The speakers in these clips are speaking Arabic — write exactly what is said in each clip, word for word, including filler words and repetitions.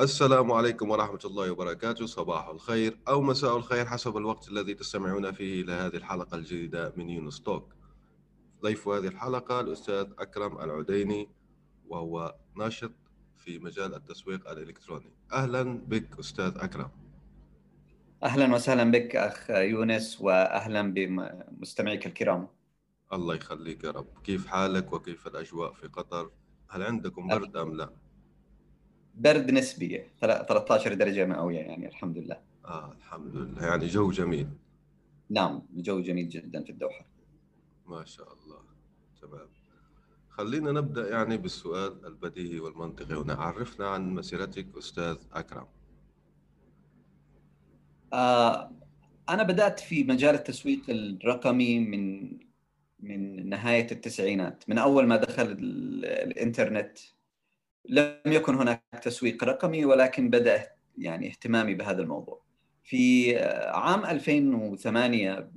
السلام عليكم ورحمة الله وبركاته، صباح الخير أو مساء الخير حسب الوقت الذي تستمعون فيه إلى هذه الحلقة الجديدة من يونس توك. ضيف هذه الحلقة الأستاذ أكرم العديني، وهو ناشط في مجال التسويق الإلكتروني. أهلا بك أستاذ أكرم. أهلا وسهلا بك أخ يونس، وأهلا بمستمعيك الكرام. الله يخليك يا رب. كيف حالك وكيف الأجواء في قطر؟ هل عندكم برد أم لا؟ برد نسبي، ثلاثة عشر درجة مئوية، يعني الحمد لله. آه الحمد لله، يعني جو جميل. نعم الجو جميل جدا في الدوحة. ما شاء الله، تمام. خلينا نبدأ يعني بالسؤال البديهي والمنطقي هنا. عرفنا عن مسيرتك أستاذ أكرم. آه أنا بدأت في مجال التسويق الرقمي من من نهاية التسعينات، من أول ما دخل الإنترنت. لم يكن هناك تسويق رقمي، ولكن بدأ يعني اهتمامي بهذا الموضوع. في عام ألفين وثمانية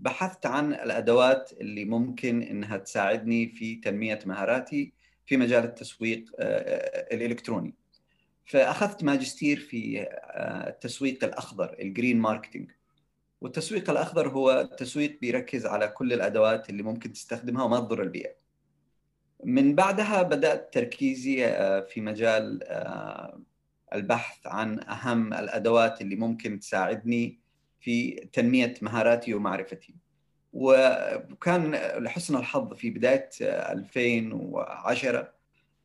بحثت عن الأدوات اللي ممكن إنها تساعدني في تنمية مهاراتي في مجال التسويق الإلكتروني. فأخذت ماجستير في التسويق الأخضر، الجرين ماركتينج. والتسويق الأخضر هو التسويق بيركز على كل الأدوات اللي ممكن تستخدمها وما تضر البيئة. من بعدها بدأت تركيزي في مجال البحث عن أهم الأدوات اللي ممكن تساعدني في تنمية مهاراتي ومعرفتي. وكان لحسن الحظ في بداية ألفين وعشرة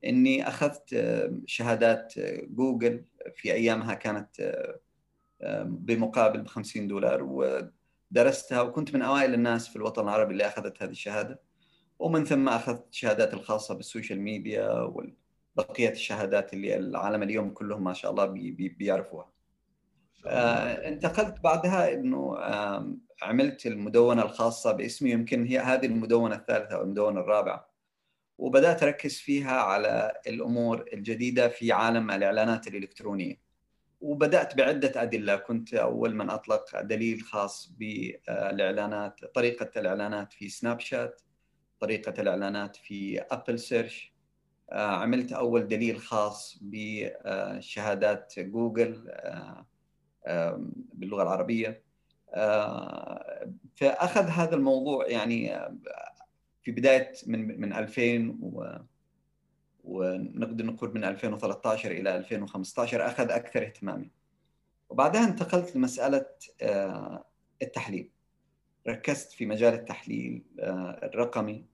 أني أخذت شهادات جوجل، في أيامها كانت بمقابل بخمسين دولار، ودرستها وكنت من أوائل الناس في الوطن العربي اللي أخذت هذه الشهادة. ومن ثم أخذت شهادات الخاصة بالسوشيال ميديا وبقية الشهادات اللي العالم اليوم كلهم ما شاء الله بي بي بيعرفوها. آه انتقلت بعدها أنه آه عملت المدونة الخاصة باسمي، يمكن هي هذه المدونة الثالثة أو المدونة الرابعة، وبدأت أركز فيها على الأمور الجديدة في عالم الإعلانات الإلكترونية. وبدأت بعدة أدلة، كنت أول من أطلق دليل خاص بالإعلانات، طريقة الإعلانات في سناب شات، طريقة الإعلانات في أبل سيرش. عملت أول دليل خاص بشهادات جوجل باللغة العربية. فأخذ هذا الموضوع يعني في بداية من من ألفين ونقدر نقول من ألفين وثلاثة عشر إلى ألفين وخمسة عشر أخذ أكثر اهتمامي. وبعدها انتقلت لمسألة التحليل. ركزت في مجال التحليل الرقمي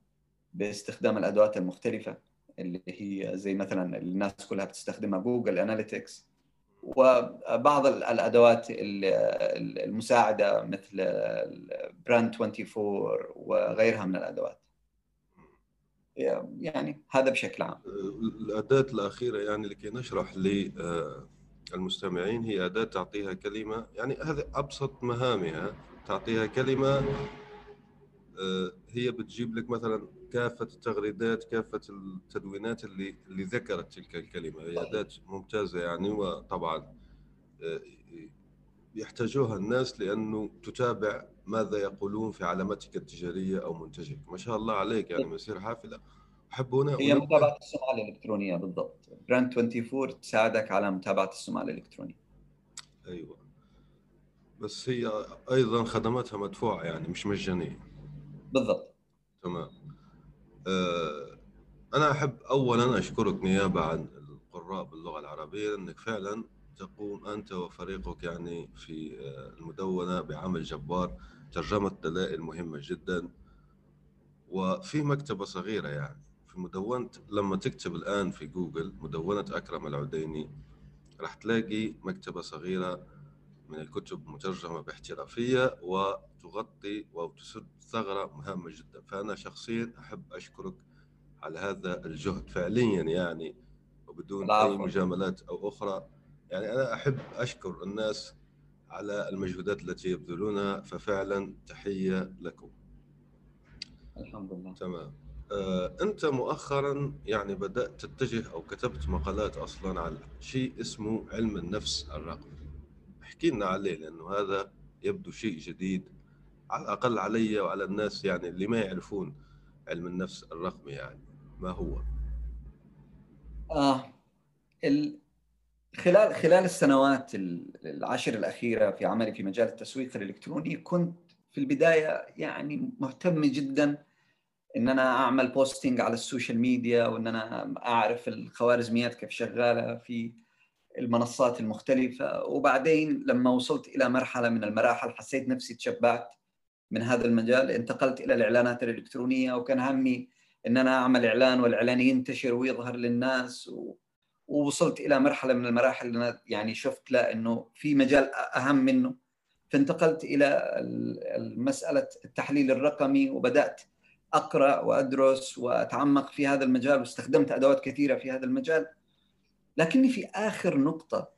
باستخدام الأدوات المختلفة اللي هي زي مثلا الناس كلها بتستخدمها جوجل أناليتكس، وبعض الأدوات المساعدة مثل براند أربعة وعشرين وغيرها من الأدوات. يعني هذا بشكل عام. الأداة الأخيرة يعني لكي نشرح للمستمعين هي أداة تعطيها كلمة، يعني هذه أبسط مهامها، تعطيها كلمة هي بتجيب لك مثلا كافة التغريدات، كافة التدوينات اللي اللي ذكرت تلك الكلمة. هي أداة ممتازة يعني، وطبعا يحتاجوها الناس لأنه تتابع ماذا يقولون في علامتك التجارية أو منتجك. ما شاء الله عليك، يعني مسير حافلة. أحب هنا هي متابعة السمعة الإلكترونية بالضبط. براند أربعة وعشرين تساعدك على متابعة السمعة الإلكترونية. أيوة، بس هي أيضاً خدماتها مدفوعة يعني مش مجانية. بالضبط، تمام. أه أنا أحب أولاً أشكرك نيابة عن القراء باللغة العربية، أنك فعلاً تقوم أنت وفريقك يعني في المدونة بعمل جبار، ترجمة دلائل مهمة جداً، وفي مكتبة صغيرة يعني في مدونة. لما تكتب الآن في جوجل مدونة أكرم العديني راح تلاقي مكتبة صغيرة من الكتب مترجمة باحترافية وتغطي وتسد ثغرة مهمة جدا. فأنا شخصيا أحب أشكرك على هذا الجهد فعليا يعني، وبدون أي مجاملات أو أخرى. يعني أنا أحب أشكر الناس على المجهودات التي يبذلونها، ففعلا تحية لكم. الحمد لله. تمام. آه، أنت مؤخرا يعني بدأت تتجه أو كتبت مقالات أصلا على شيء اسمه علم النفس الرقمي. احكي لنا عليه، لأنه هذا يبدو شيء جديد على الأقل علي وعلى الناس يعني اللي ما يعرفون علم النفس الرقمي. يعني ما هو؟ آه ال... خلال خلال السنوات العشر الأخيرة في عملي في مجال التسويق الإلكتروني، كنت في البداية يعني مهتم جدا إن أنا أعمل بوستينج على السوشيال ميديا، وإن أنا أعرف الخوارزميات كيف شغالة في المنصات المختلفة. وبعدين لما وصلت إلى مرحلة من المراحل حسيت نفسي تشبعت من هذا المجال، انتقلت إلى الإعلانات الإلكترونية، وكان همي إن أنا أعمل إعلان والإعلان ينتشر ويظهر للناس. و... ووصلت إلى مرحلة من المراحل اللي أنا يعني شفت لا إنه في مجال أهم منه، فانتقلت إلى مسألة التحليل الرقمي، وبدأت أقرأ وأدرس وأتعمق في هذا المجال، واستخدمت أدوات كثيرة في هذا المجال. لكني في آخر نقطة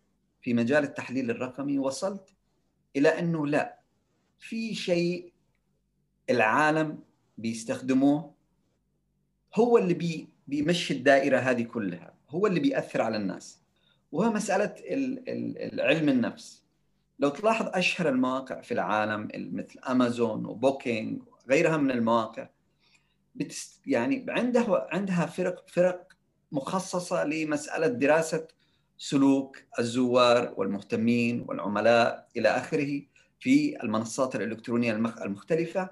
في مجال التحليل الرقمي وصلت إلى أنه لا، في شيء العالم بيستخدموه هو اللي بي بيمشي الدائرة هذه كلها، هو اللي بيأثر على الناس، وهو مسألة علم النفس. لو تلاحظ أشهر المواقع في العالم مثل أمازون وبوكينج وغيرها من المواقع بتست... يعني عندها عندها فرق فرق مخصصة لمسألة دراسة سلوك الزوار والمهتمين والعملاء إلى آخره في المنصات الإلكترونية المختلفة،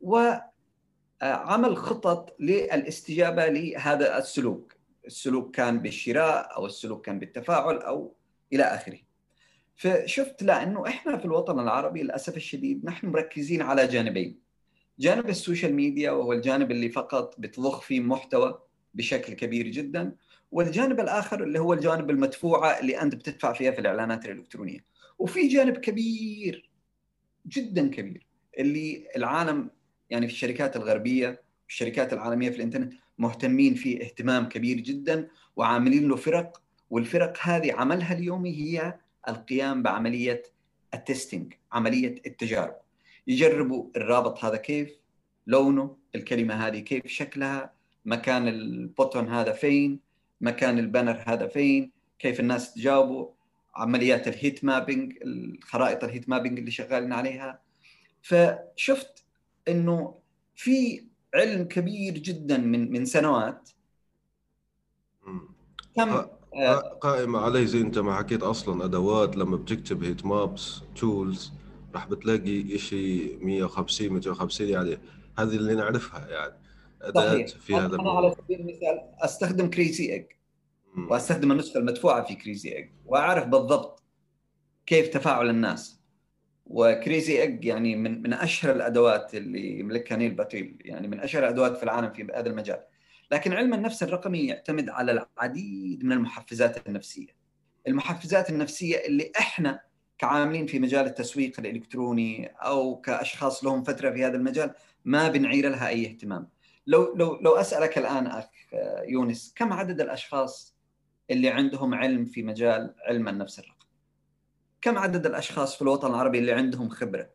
وعمل خطط للاستجابة لهذا السلوك، السلوك كان بالشراء أو السلوك كان بالتفاعل أو إلى آخره. فشفت لأنه إحنا في الوطن العربي للأسف الشديد نحن مركزين على جانبين، جانب السوشيال ميديا وهو الجانب اللي فقط بتضخ فيه محتوى بشكل كبير جدا، والجانب الآخر اللي هو الجانب المدفوعة اللي أنت بتدفع فيها في الإعلانات الإلكترونية. وفي جانب كبير جدا كبير اللي العالم يعني في الشركات الغربية والشركات العالمية في الإنترنت مهتمين فيه اهتمام كبير جدا وعاملين له فرق، والفرق هذه عملها اليومي هي القيام بعملية التستنج، عملية التجارب. يجربوا الرابط هذا كيف لونه، الكلمة هذه كيف شكلها، مكان البوتون هذا فين، مكان البانر هذا فين، كيف الناس تجاوبوا، عمليات الهيت مابينج، الخرائط الهيت مابينج اللي شغالين عليها. فشفت انه في علم كبير جدا من من سنوات تم قائمة عليه، زي انت ما حكيت اصلا ادوات لما بتكتب هيت مابس تولز راح بتلاقي شيء مئة وخمسين مئتين وخمسين يعني هذه اللي نعرفها يعني ادوات في هذا. انا على سبيل المثال استخدم كريزي ايج، واستخدم النسخه المدفوعه في كريزي ايج، واعرف بالضبط كيف تفاعل الناس. وكريزي ايج يعني من من اشهر الادوات اللي يملكها نيل باتيل، يعني من اشهر الادوات في العالم في هذا المجال. لكن علم النفس الرقمي يعتمد على العديد من المحفزات النفسيه، المحفزات النفسيه اللي احنا كعاملين في مجال التسويق الإلكتروني أو كأشخاص لهم فترة في هذا المجال ما بنعير لها أي اهتمام. لو لو لو أسألك الآن أخ يونس، كم عدد الأشخاص اللي عندهم علم في مجال علم النفس الرقمي؟ كم عدد الأشخاص في الوطن العربي اللي عندهم خبرة؟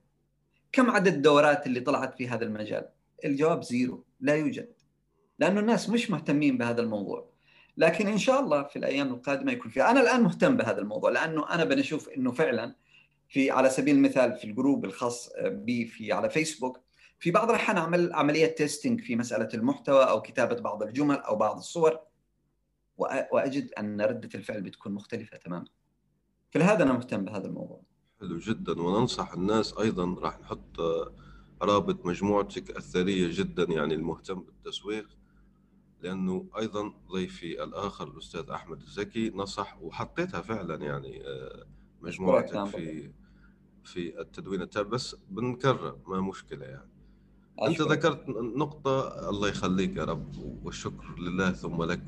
كم عدد الدورات اللي طلعت في هذا المجال؟ الجواب زيرو، لا يوجد، لأنه الناس مش مهتمين بهذا الموضوع. لكن إن شاء الله في الأيام القادمة يكون فيها. أنا الآن مهتم بهذا الموضوع لأنه أنا بنشوف إنه فعلا في على سبيل المثال في الجروب الخاص بي في على فيسبوك، في بعض الأحيان أعمل عملية تيستينج في مسألة المحتوى أو كتابة بعض الجمل أو بعض الصور، وأجد أن ردة الفعل بتكون مختلفة تماما. فلهذا أنا مهتم بهذا الموضوع. حلو جدا، وننصح الناس أيضا، راح نحط رابط مجموعتك الثرية جدا يعني المهتم بالتسويق، لأنه أيضاً ضيفي الآخر الأستاذ أحمد الزكي نصح وحطيتها فعلاً يعني مجموعتك في في التدوين التالي. بس بنكرر ما مشكلة يعني. أنت ذكرت نقطة، الله يخليك يا رب والشكر لله ثم لك،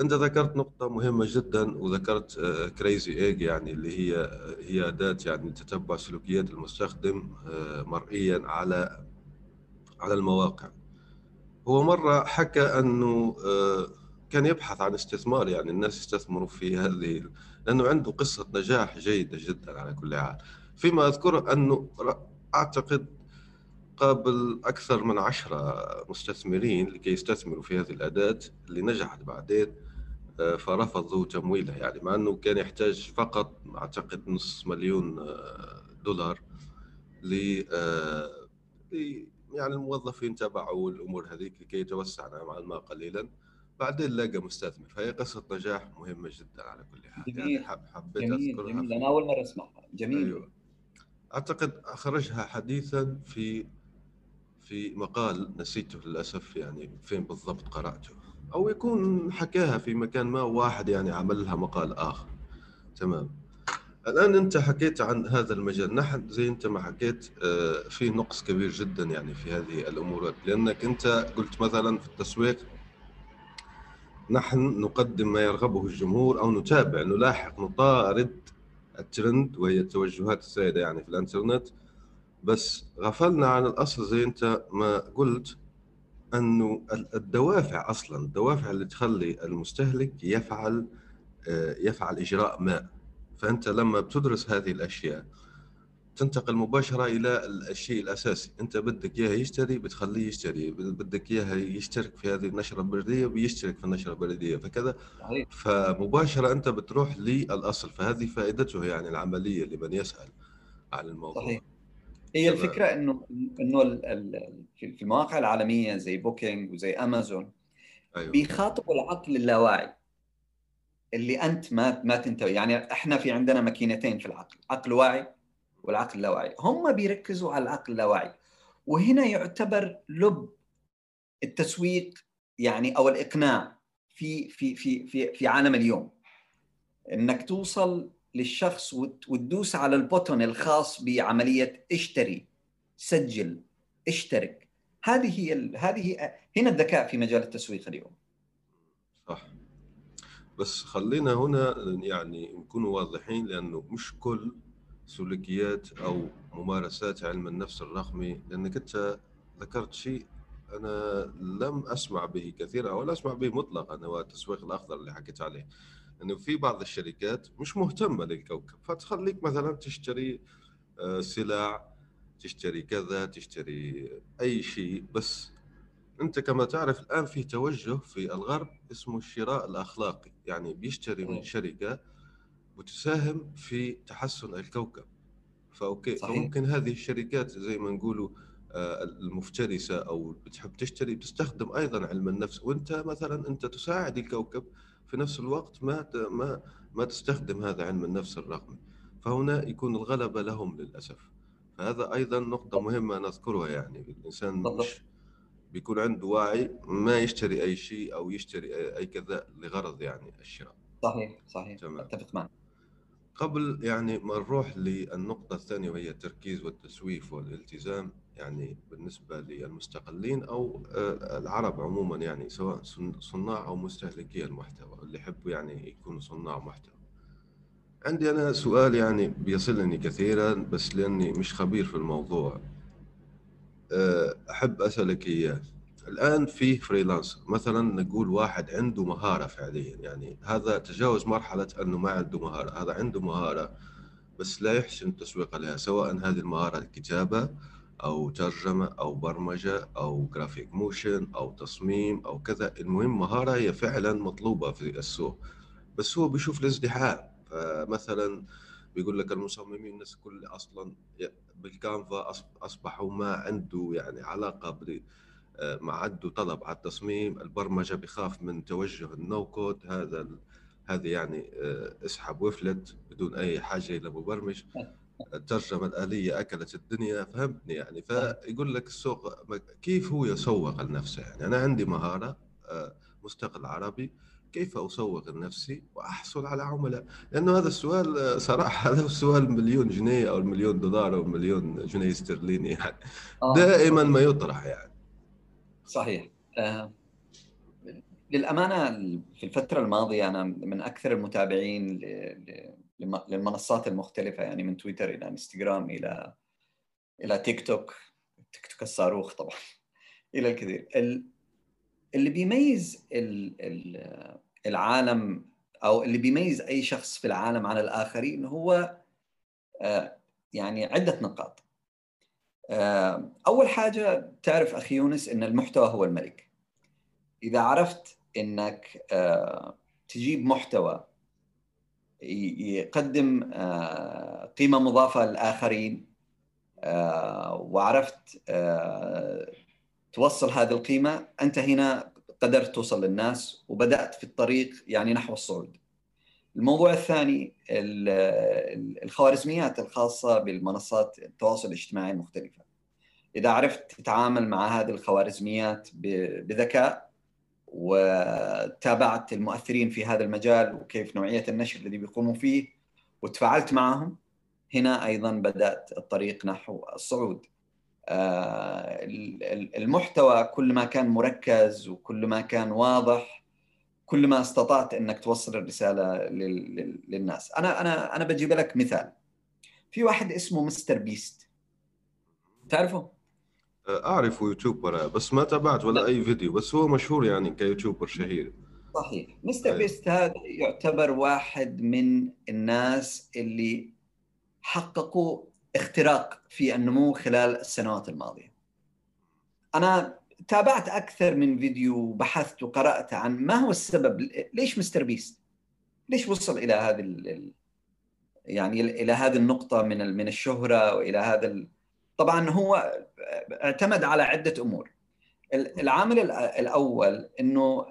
أنت ذكرت نقطة مهمة جداً وذكرت كريزي إيج يعني اللي هي هي أداة يعني تتبع سلوكيات المستخدم مرئياً على على المواقع. هو مرة حكى أنه كان يبحث عن استثمار، يعني الناس يستثمروا في هذه، لأنه عنده قصة نجاح جيدة جدا على كل حال. فيما أذكر أنه أعتقد قابل أكثر من عشرة مستثمرين لكي يستثمروا في هذه الأداة اللي نجحت بعدين، فرفضوا تمويلها، يعني مع أنه كان يحتاج فقط أعتقد نصف مليون دولار ل يعني الموظفين تبعوا الأمور هذيك لكي يتوسع مع ما قليلا، بعدين لقى مستثمر. فهي قصة نجاح مهمة جدا على كل حال. جميل. يعني حب حبيت جميل. أذكرها جميل. أنا أول مرة أسمعها. جميل. أيوة. أعتقد أخرجها حديثا في في مقال نسيته للأسف، يعني فين بالضبط قرأته، أو يكون حكاها في مكان ما واحد يعني عمل لها مقال آخر. تمام. الآن أنت حكيت عن هذا المجال، نحن زي أنت ما حكيت في نقص كبير جدا يعني في هذه الأمور، لأنك أنت قلت مثلا في التسويق نحن نقدم ما يرغبه الجمهور أو نتابع نلاحق نطارد الترند وهي التوجهات السائدة يعني في الانترنت، بس غفلنا عن الأصل زي أنت ما قلت، أنه الدوافع أصلا الدوافع اللي تخلي المستهلك يفعل يفعل إجراء ما. فأنت لما بتدرس هذه الأشياء تنتقل مباشرة إلى الشيء الأساسي، أنت بدك إياه يشتري بتخليه يشتري، بدك إياه يشترك في هذه النشرة البريدية بيشترك في النشرة البريدية فكذا، فمباشرة أنت بتروح للأصل. فهذه فائدته يعني العملية لمن يسأل عن الموضوع. صحيح. هي الفكرة إنه إنه في المواقع العالمية زي بوكينج وزي أمازون، أيوة، بيخاطبوا العقل اللاواعي اللي أنت ما ما تنتبه. يعني إحنا في عندنا ماكينتين في العقل، عقل واعي والعقل اللاواعي. هم بيركزوا على العقل اللاواعي، وهنا يعتبر لب التسويق يعني أو الإقناع في في في في في عالم اليوم، إنك توصل للشخص وتدوس على البوتون الخاص بعملية اشتري، سجل، اشترك. هذه هي ال... هذه هنا الذكاء في مجال التسويق اليوم. صح. بس خلينا هنا يعني نكون واضحين، لأنه مش كل سلوكيات أو ممارسات علم النفس الرقمي، لأنك أنت ذكرت شيء أنا لم أسمع به كثيرا أو لا أسمع به مطلقا، هو التسويق الأخضر اللي حكيت عليه، أنه في بعض الشركات مش مهتمة للكوكب، فتخليك مثلا تشتري سلع، تشتري كذا، تشتري أي شيء. بس أنت كما تعرف الآن في توجه في الغرب اسمه الشراء الأخلاقي، يعني بيشتري من شركة وتساهم في تحسن الكوكب. فأوكي، فممكن هذه الشركات زي ما نقولوا المفترسة أو بتحب تشتري بتستخدم أيضا علم النفس، وأنت مثلا أنت تساعد الكوكب في نفس الوقت ما ما ما تستخدم هذا علم النفس الرقمي، فهنا يكون الغلبة لهم للأسف. فهذا أيضا نقطة مهمة نذكرها، يعني الإنسان مش بيكون عنده وعي، ما يشتري أي شيء أو يشتري أي كذا لغرض يعني الشراء. صحيح صحيح. أتفق معك. قبل يعني ما نروح للنقطة الثانية وهي التركيز والتسويف والالتزام، يعني بالنسبة للمستقلين أو العرب عموما، يعني سواء صناع أو مستهلكي المحتوى اللي يحبوا يعني يكونوا صناع محتوى، عندي أنا سؤال يعني بيصلني كثيرا بس لأني مش خبير في الموضوع أحب أسألك إياه. الآن في فريلانسر مثلا، نقول واحد عنده مهارة فعليا، يعني هذا تجاوز مرحلة أنه ما عنده مهارة، هذا عنده مهارة بس لا يحسن التسويق لها، سواء هذه المهارة الكتابة أو ترجمة أو برمجة أو جرافيك موشن أو تصميم أو كذا. المهم مهارة هي فعلا مطلوبة في السوق، بس هو بيشوف الازدحام. فمثلا بيقول لك المصممين الناس كل أصلا بالكانفا أصبحوا ما عنده يعني علاقة ب ما عده طلب على التصميم. البرمجة بيخاف من توجه النو كود، هذا هذه يعني اسحب وفلت بدون أي حاجة إلى مبرمج. الترجمة الآلية أكلت الدنيا، فهمتني يعني. فيقول لك السوق كيف هو يسوق لنفسه، يعني أنا عندي مهارة مستقل عربي كيف أسوق لنفسي وأحصل على عملاء؟ لأنه هذا السؤال صراحة هذا السؤال مليون جنيه أو المليون دولار أو مليون جنيه استرليني يعني دائما ما يطرح يعني. صحيح. آه. للأمانة في الفترة الماضية أنا من أكثر المتابعين للمنصات المختلفة، يعني من تويتر إلى إنستغرام إلى إلى تيك توك، تيك توك الصاروخ طبعاً، إلى الكثير. اللي بيميز العالم أو اللي بيميز أي شخص في العالم عن الآخرين هو يعني عدة نقاط. أول حاجة تعرف أخي يونس أن المحتوى هو الملك. إذا عرفت أنك تجيب محتوى يقدم قيمة مضافة للآخرين وعرفت توصل هذه القيمة، أنت هنا قدرت توصل للناس وبدأت في الطريق يعني نحو الصعود. الموضوع الثاني الخوارزميات الخاصة بالمنصات التواصل الاجتماعي المختلفة. إذا عرفت تتعامل مع هذه الخوارزميات بذكاء وتابعت المؤثرين في هذا المجال وكيف نوعية النشر الذي بيقوموا فيه وتفاعلت معهم، هنا أيضاً بدأت الطريق نحو الصعود. المحتوى كل ما كان مركز وكل ما كان واضح كل ما استطعت أنك توصل الرسالة للناس. أنا أنا أنا بجيب لك مثال. في واحد اسمه مستر بيست، تعرفه؟ أعرفه، يوتيوبر بس ما تابعت ولا لا. أي فيديو، بس هو مشهور يعني كيوتيوبر شهير. صحيح. مستر أي. بيست هذا يعتبر واحد من الناس اللي حققوا اختراق في النمو خلال السنوات الماضية. أنا تابعت أكثر من فيديو وبحثت وقرأت عن ما هو السبب، ليش مستر بيست ليش وصل إلى هذه ال... يعني إلى هذه النقطة من من الشهرة وإلى هذا ال... طبعا هو اعتمد على عدة أمور. العامل الأول إنه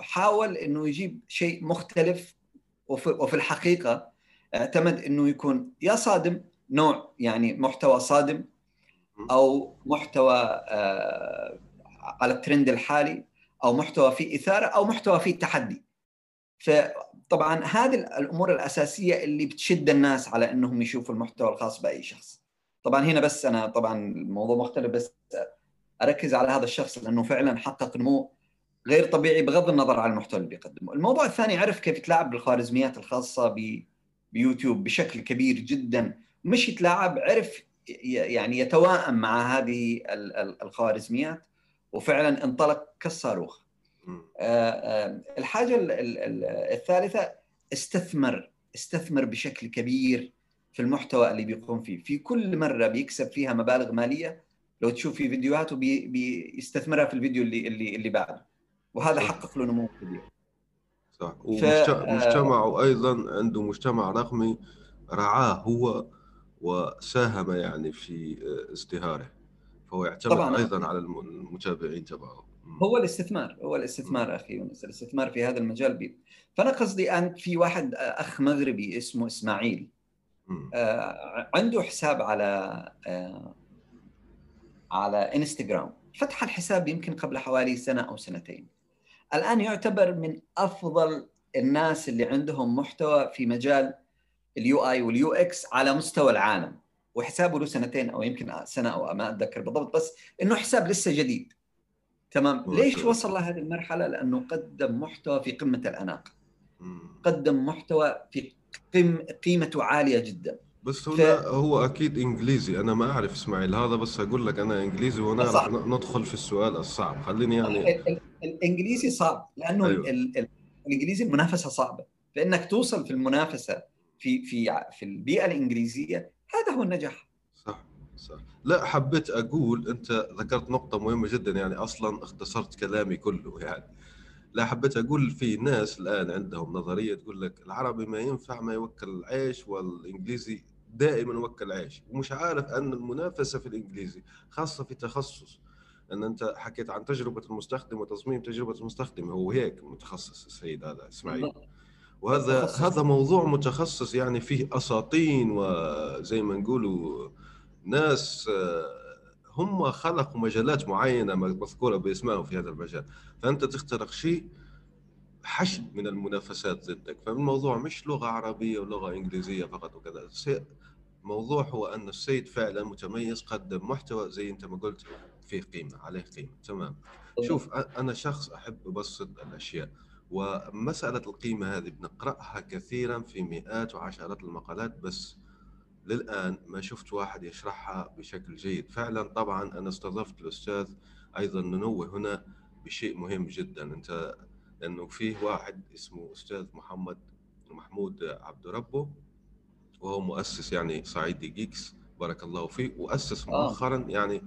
حاول إنه يجيب شيء مختلف، وفي الحقيقة اعتمد إنه يكون يا صادم نوع يعني محتوى صادم أو محتوى على الترند الحالي أو محتوى فيه إثارة أو محتوى فيه تحدي. فطبعاً هذه الأمور الأساسية اللي بتشد الناس على أنهم يشوفوا المحتوى الخاص بأي شخص. طبعاً هنا بس أنا طبعاً الموضوع مختلف، بس أركز على هذا الشخص لأنه فعلاً حقق نمو غير طبيعي بغض النظر عن المحتوى اللي بيقدمه. الموضوع الثاني، عرف كيف يتلاعب بالخوارزميات الخاصة بيوتيوب بشكل كبير جداً، مش يتلاعب، عرف يعني يتواءم مع هذه الخوارزميات وفعلا انطلق كالصاروخ. الحاجة الثالثة، استثمر استثمر بشكل كبير في المحتوى اللي بيقوم فيه. في كل مرة بيكسب فيها مبالغ مالية، لو تشوف في فيديوهاته بيستثمرها في الفيديو اللي اللي اللي بعده، وهذا حقق له نمو كبير. صح. ومجتمعه ايضا عنده مجتمع رقمي رعاه هو وساهم يعني في ازدهاره، فهو يعتمد ايضا على المتابعين تبعه. هو الاستثمار هو الاستثمار م. اخي يونس، الاستثمار في هذا المجال بي. فانا قصدي ان في واحد اخ مغربي اسمه اسماعيل، آه عنده حساب على آه على انستغرام، فتح الحساب يمكن قبل حوالي سنه او سنتين. الان يعتبر من افضل الناس اللي عندهم محتوى في مجال اليو اي واليو اكس على مستوى العالم، وحسابه له سنتين او يمكن سنه او ما اتذكر بالضبط، بس انه حساب لسه جديد. تمام. ليش وصل لهذه المرحله؟ لانه قدم محتوى في قمه الاناقه، قدم محتوى في قيم قيمته عاليه جدا. بس هو ف... هو اكيد انجليزي، انا ما اعرف اسماعيل هذا، بس اقول لك انا انجليزي وانا ندخل في السؤال الصعب. خليني يعني ال... ال... الانجليزي صعب لانه أيوة. ال... ال... الانجليزي المنافسه صعبه، فانك توصل في المنافسه في في في البيئة الإنجليزية هذا هو النجاح. صح صح. لا، حبيت أقول أنت ذكرت نقطة مهمة جدا، يعني أصلا اختصرت كلامي كله يعني. لا، حبيت أقول في ناس الآن عندهم نظرية تقول لك العربي ما ينفع، ما يوكل العيش، والإنجليزي دائما يوكل العيش، ومش عارف أن المنافسة في الإنجليزي خاصة في تخصص. أن أنت حكيت عن تجربة المستخدم وتصميم تجربة المستخدم، هو هيك متخصص السيد هذا إسماعيل. وهذا هذا موضوع متخصص يعني فيه أساطين، وزي ما نقولوا ناس هم خلقوا مجالات معينة مذكورة باسمهم في هذا المجال، فأنت تخترق شيء حشد من المنافسات ضدك. فالموضوع مش لغة عربية ولغة إنجليزية فقط وكذا، الموضوع هو أن السيد فعلا متميز، قدم محتوى زي أنت ما قلت فيه قيمة، عليه قيمة. تمام. شوف، أنا شخص أحب أبسط الأشياء، ومسألة القيمة هذه بنقرأها كثيراً في مئات وعشرات المقالات، بس للآن ما شفت واحد يشرحها بشكل جيد فعلاً. طبعاً أنا استضفت الأستاذ أيضاً ننوه هنا بشيء مهم جدا. انت لانه فيه واحد اسمه استاذ محمد محمود عبد-الربو وهو مؤسس يعني صعيدي جيكس بارك الله فيه، واسس مؤخرا يعني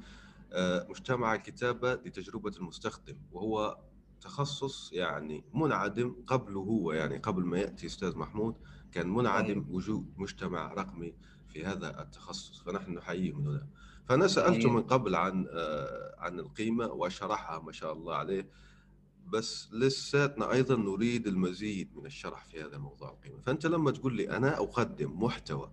مجتمع الكتابه لتجربه المستخدم، وهو تخصص يعني منعدم قبله، هو يعني قبل ما ياتي استاذ محمود كان منعدم وجود مجتمع رقمي في هذا التخصص، فنحن نحييه من هنا. فانا سالته من قبل عن عن القيمه وشرحها ما شاء الله عليه، بس لساتنا ايضا نريد المزيد من الشرح في هذا الموضوع القيمه. فانت لما تقول لي انا اقدم محتوى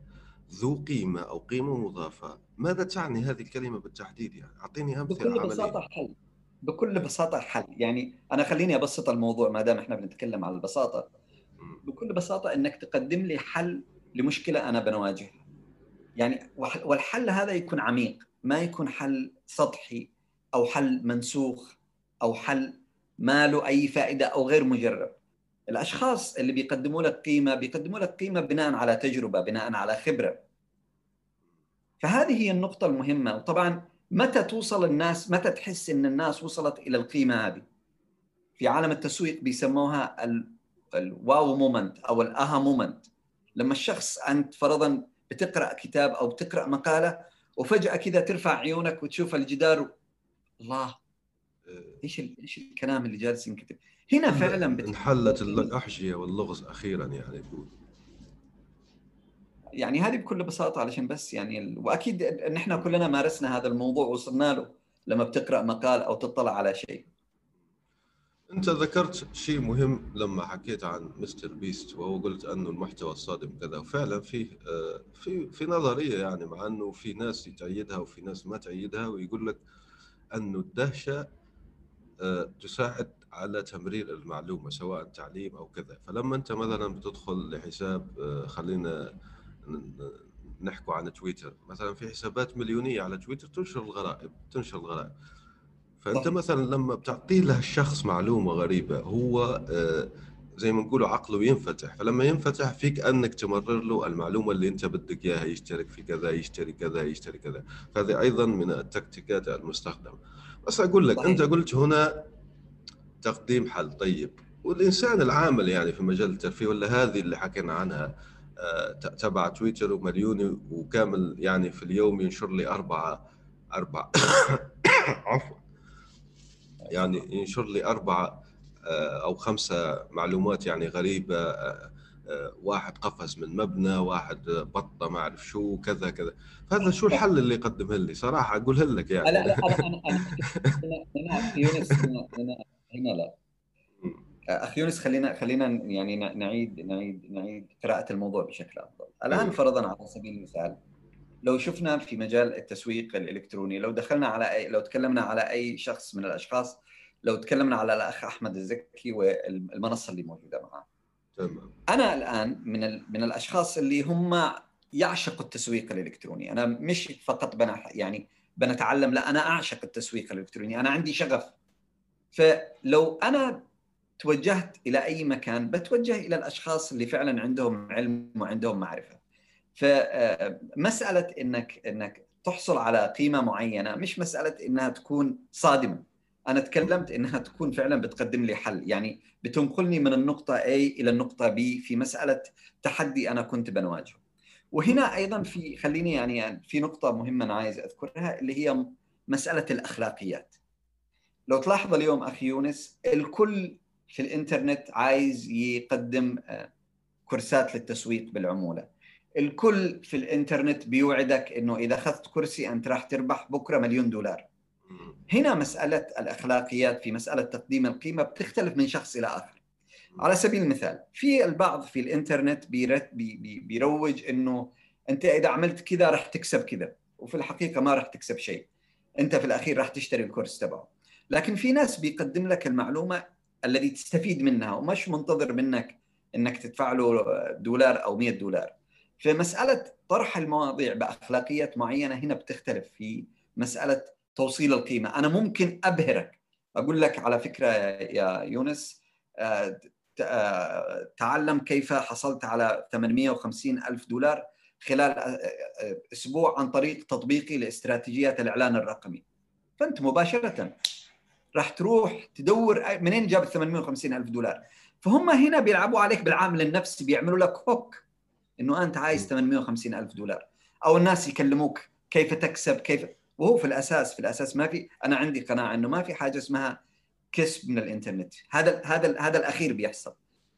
ذو قيمه او قيمه مضافه، ماذا تعني هذه الكلمه بالتحديد؟ يعني اعطيني امثله. بكل بساطه حل، بكل بساطه حل، يعني انا خليني ابسط الموضوع ما دام احنا بنتكلم على البساطه. بكل بساطه انك تقدم لي حل لمشكله انا بنواجهها، يعني والحل هذا يكون عميق، ما يكون حل سطحي او حل منسوخ او حل ما له اي فائده او غير مجرب. الاشخاص اللي بيقدموا لك قيمه بيقدموا لك قيمه بناء على تجربه، بناء على خبره. فهذه هي النقطه المهمه. وطبعا متى توصل الناس، متى تحس ان الناس وصلت الى القيمه هذه؟ في عالم التسويق بيسموها الواو مومنت او الاها مومنت. لما الشخص انت فرضا بتقرا كتاب او بتقرا مقاله وفجاه كذا ترفع عيونك وتشوف الجدار و... الله ايش ال... ايش الكلام اللي جالس ينكتب هنا فعلا. بت... انحلت الاحجيه واللغز اخيرا يعني يقول. يعني هذه بكل بساطه علشان بس يعني ال... واكيد ان احنا كلنا مارسنا هذا الموضوع وصلنا له لما بتقرا مقال او تطلع على شيء. انت ذكرت شيء مهم لما حكيت عن مستر بيست، وهو قلت انه المحتوى الصادم كذا، وفعلا في في في نظريه يعني، مع انه في ناس تعيدها وفي ناس ما تعيدها، ويقول لك انه الدهشه تساعد على تمرير المعلومه سواء تعليم او كذا. فلما انت مثلا بتدخل لحساب، خلينا نحكوا عن تويتر مثلا، في حسابات مليونيه على تويتر تنشر الغرائب تنشر الغرائب فانت مثلا لما بتعطي له الشخص معلومه غريبه، هو زي ما نقولوا عقله ينفتح، فلما ينفتح فيك انك تمرر له المعلومه اللي انت بدك اياها، يشترك في كذا يشترك كذا يشترك كذا. فهذه ايضا من التكتيكات المستخدمه. بس اقول لك انت قلت هنا تقديم حل، طيب والانسان العامل يعني في مجال الترفيه ولا هذه اللي حكينا عنها تبع تويتر ومليوني وكامل يعني في اليوم ينشر لي اربعه اربعه عفوا يعني ينشر لي أربعة أو خمسة معلومات يعني غريبة، واحد قفز من مبنى، واحد بطة ما أعرف شو كذا كذا. فهذا شو الحل اللي يقدمه لي صراحة أقولها لك يعني. لا لا أنا أنا أنا يونس هنا لا أخ يونس، خلينا خلينا يعني نعيد نعيد نعيد قراءة الموضوع بشكل أفضل. الآن فرضا على سبيل المثال لو شفنا في مجال التسويق الإلكتروني، لو دخلنا على أي، لو تكلمنا على أي شخص من الأشخاص، لو تكلمنا على الأخ أحمد الزكي والمنصة اللي موجودة معاه. تمام. أنا الآن من من الأشخاص اللي هم يعشقوا التسويق الإلكتروني، أنا مش فقط بنا يعني بنتعلم، لا أنا أعشق التسويق الإلكتروني، أنا عندي شغف. فلو أنا توجهت إلى أي مكان بتوجه إلى الأشخاص اللي فعلا عندهم علم وعندهم معرفة. فمسألة إنك إنك تحصل على قيمة معينة مش مسألة إنها تكون صادمة. أنا تكلمت إنها تكون فعلا بتقدم لي حل، يعني بتنقلني من النقطة A إلى النقطة B في مسألة تحدي أنا كنت بنواجهه. وهنا أيضا في خليني يعني في نقطة مهمة أنا عايز أذكرها اللي هي مسألة الأخلاقيات. لو تلاحظ اليوم أخي يونس الكل في الإنترنت عايز يقدم كورسات للتسويق بالعمولة، الكل في الانترنت بيوعدك انه اذا اخذت كرسي انت راح تربح بكره مليون دولار. هنا مساله الاخلاقيات في مساله تقديم القيمه بتختلف من شخص الى اخر. على سبيل المثال في البعض في الانترنت بيروج انه انت اذا عملت كذا راح تكسب كذا، وفي الحقيقه ما راح تكسب شيء، انت في الاخير راح تشتري الكورس تبعه. لكن في ناس بيقدم لك المعلومه الذي تستفيد منها ومش منتظر منك انك تدفع له دولار او مئة دولار. فمسألة طرح المواضيع بأخلاقيات معينة هنا بتختلف في مسألة توصيل القيمة. أنا ممكن أبهرك أقول لك على فكرة يا يونس تعلم كيف حصلت على ثمانمئة وخمسين ألف دولار خلال أسبوع عن طريق تطبيقي لاستراتيجية الإعلان الرقمي، فأنت مباشرة راح تروح تدور منين جاب ثمانمائة وخمسين ألف دولار. فهم هنا بيلعبوا عليك بالعامل النفسي، بيعملوا لك هوك انه انت عايز ثمانمائة وخمسين ألف دولار، او الناس يكلموك كيف تكسب كيف، وهو في الاساس في الاساس ما في. انا عندي قناعه انه ما في حاجه اسمها كسب من الانترنت، هذا هذا هذا الاخير بيحصل،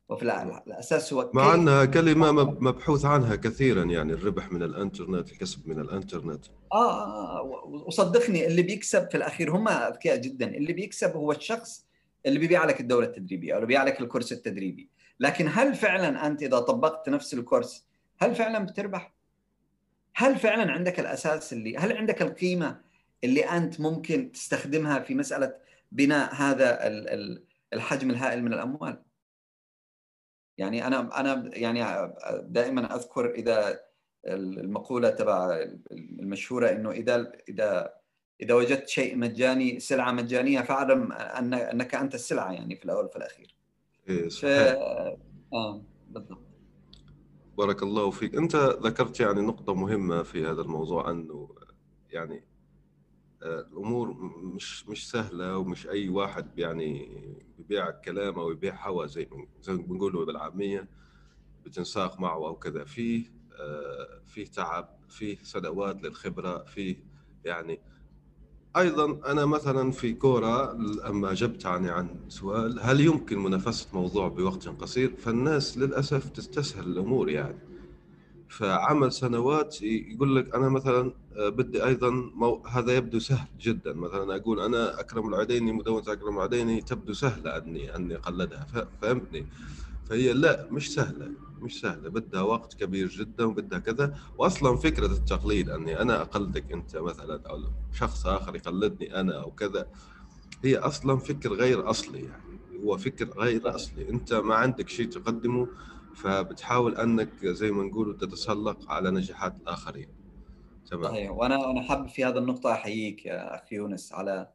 وفي الاساس هو مع انها كلمه مبحوث عنها كثيرا، يعني الربح من الانترنت، الكسب من الانترنت. اه وصدقني اللي بيكسب في الاخير هم اذكياء جدا، اللي بيكسب هو الشخص اللي بيبيع لك الدوره التدريبيه او بيبيع لك الكورس التدريبي. لكن هل فعلا انت اذا طبقت نفس الكورس هل فعلا بتربح؟ هل فعلا عندك الاساس اللي، هل عندك القيمه اللي انت ممكن تستخدمها في مساله بناء هذا الحجم الهائل من الاموال؟ يعني انا انا يعني دائما اذكر اذا المقوله تبع المشهوره انه اذا اذا اذا وجدت شيء مجاني، سلعه مجانيه، فاعلم ان انك انت السلعه، يعني في الاول وفي الاخير. ايه صحيح. اه بالضبط. بارك الله فيك. انت ذكرت يعني نقطه مهمه في هذا الموضوع، انه يعني الامور مش مش سهله، ومش اي واحد يعني بيبيع كلام او يبيع هوا زي زي ما بنقولوا بالعاميه، بتنساق معه او كذا. فيه فيه تعب، فيه سنوات للخبره، فيه يعني ايضا. انا مثلا في كورا لما جبت يعني عن سؤال هل يمكن منافسه موضوع بوقت قصير، فالناس للاسف تستسهل الامور يعني، فعمل سنوات يقول لك انا مثلا بدي ايضا مو... هذا يبدو سهل جدا. مثلا اقول انا اكرم العديني، مدونه اكرم العديني تبدو سهله اني اني اقلدها، ف... فهمتني؟ فهي لا، مش سهله، مش سهله، بدها وقت كبير جدا وبدها كذا. واصلا فكره التقليد اني انا اقلدك انت مثلا او شخص اخر يقلدني انا او كذا، هي اصلا فكر غير اصلي، يعني هو فكر غير اصلي، انت ما عندك شيء تقدمه، فبتحاول انك زي ما نقولوا تتسلق على نجاحات الاخرين. تمام. صحيح. وانا انا حابب في هذا النقطه احييك يا اخي يونس على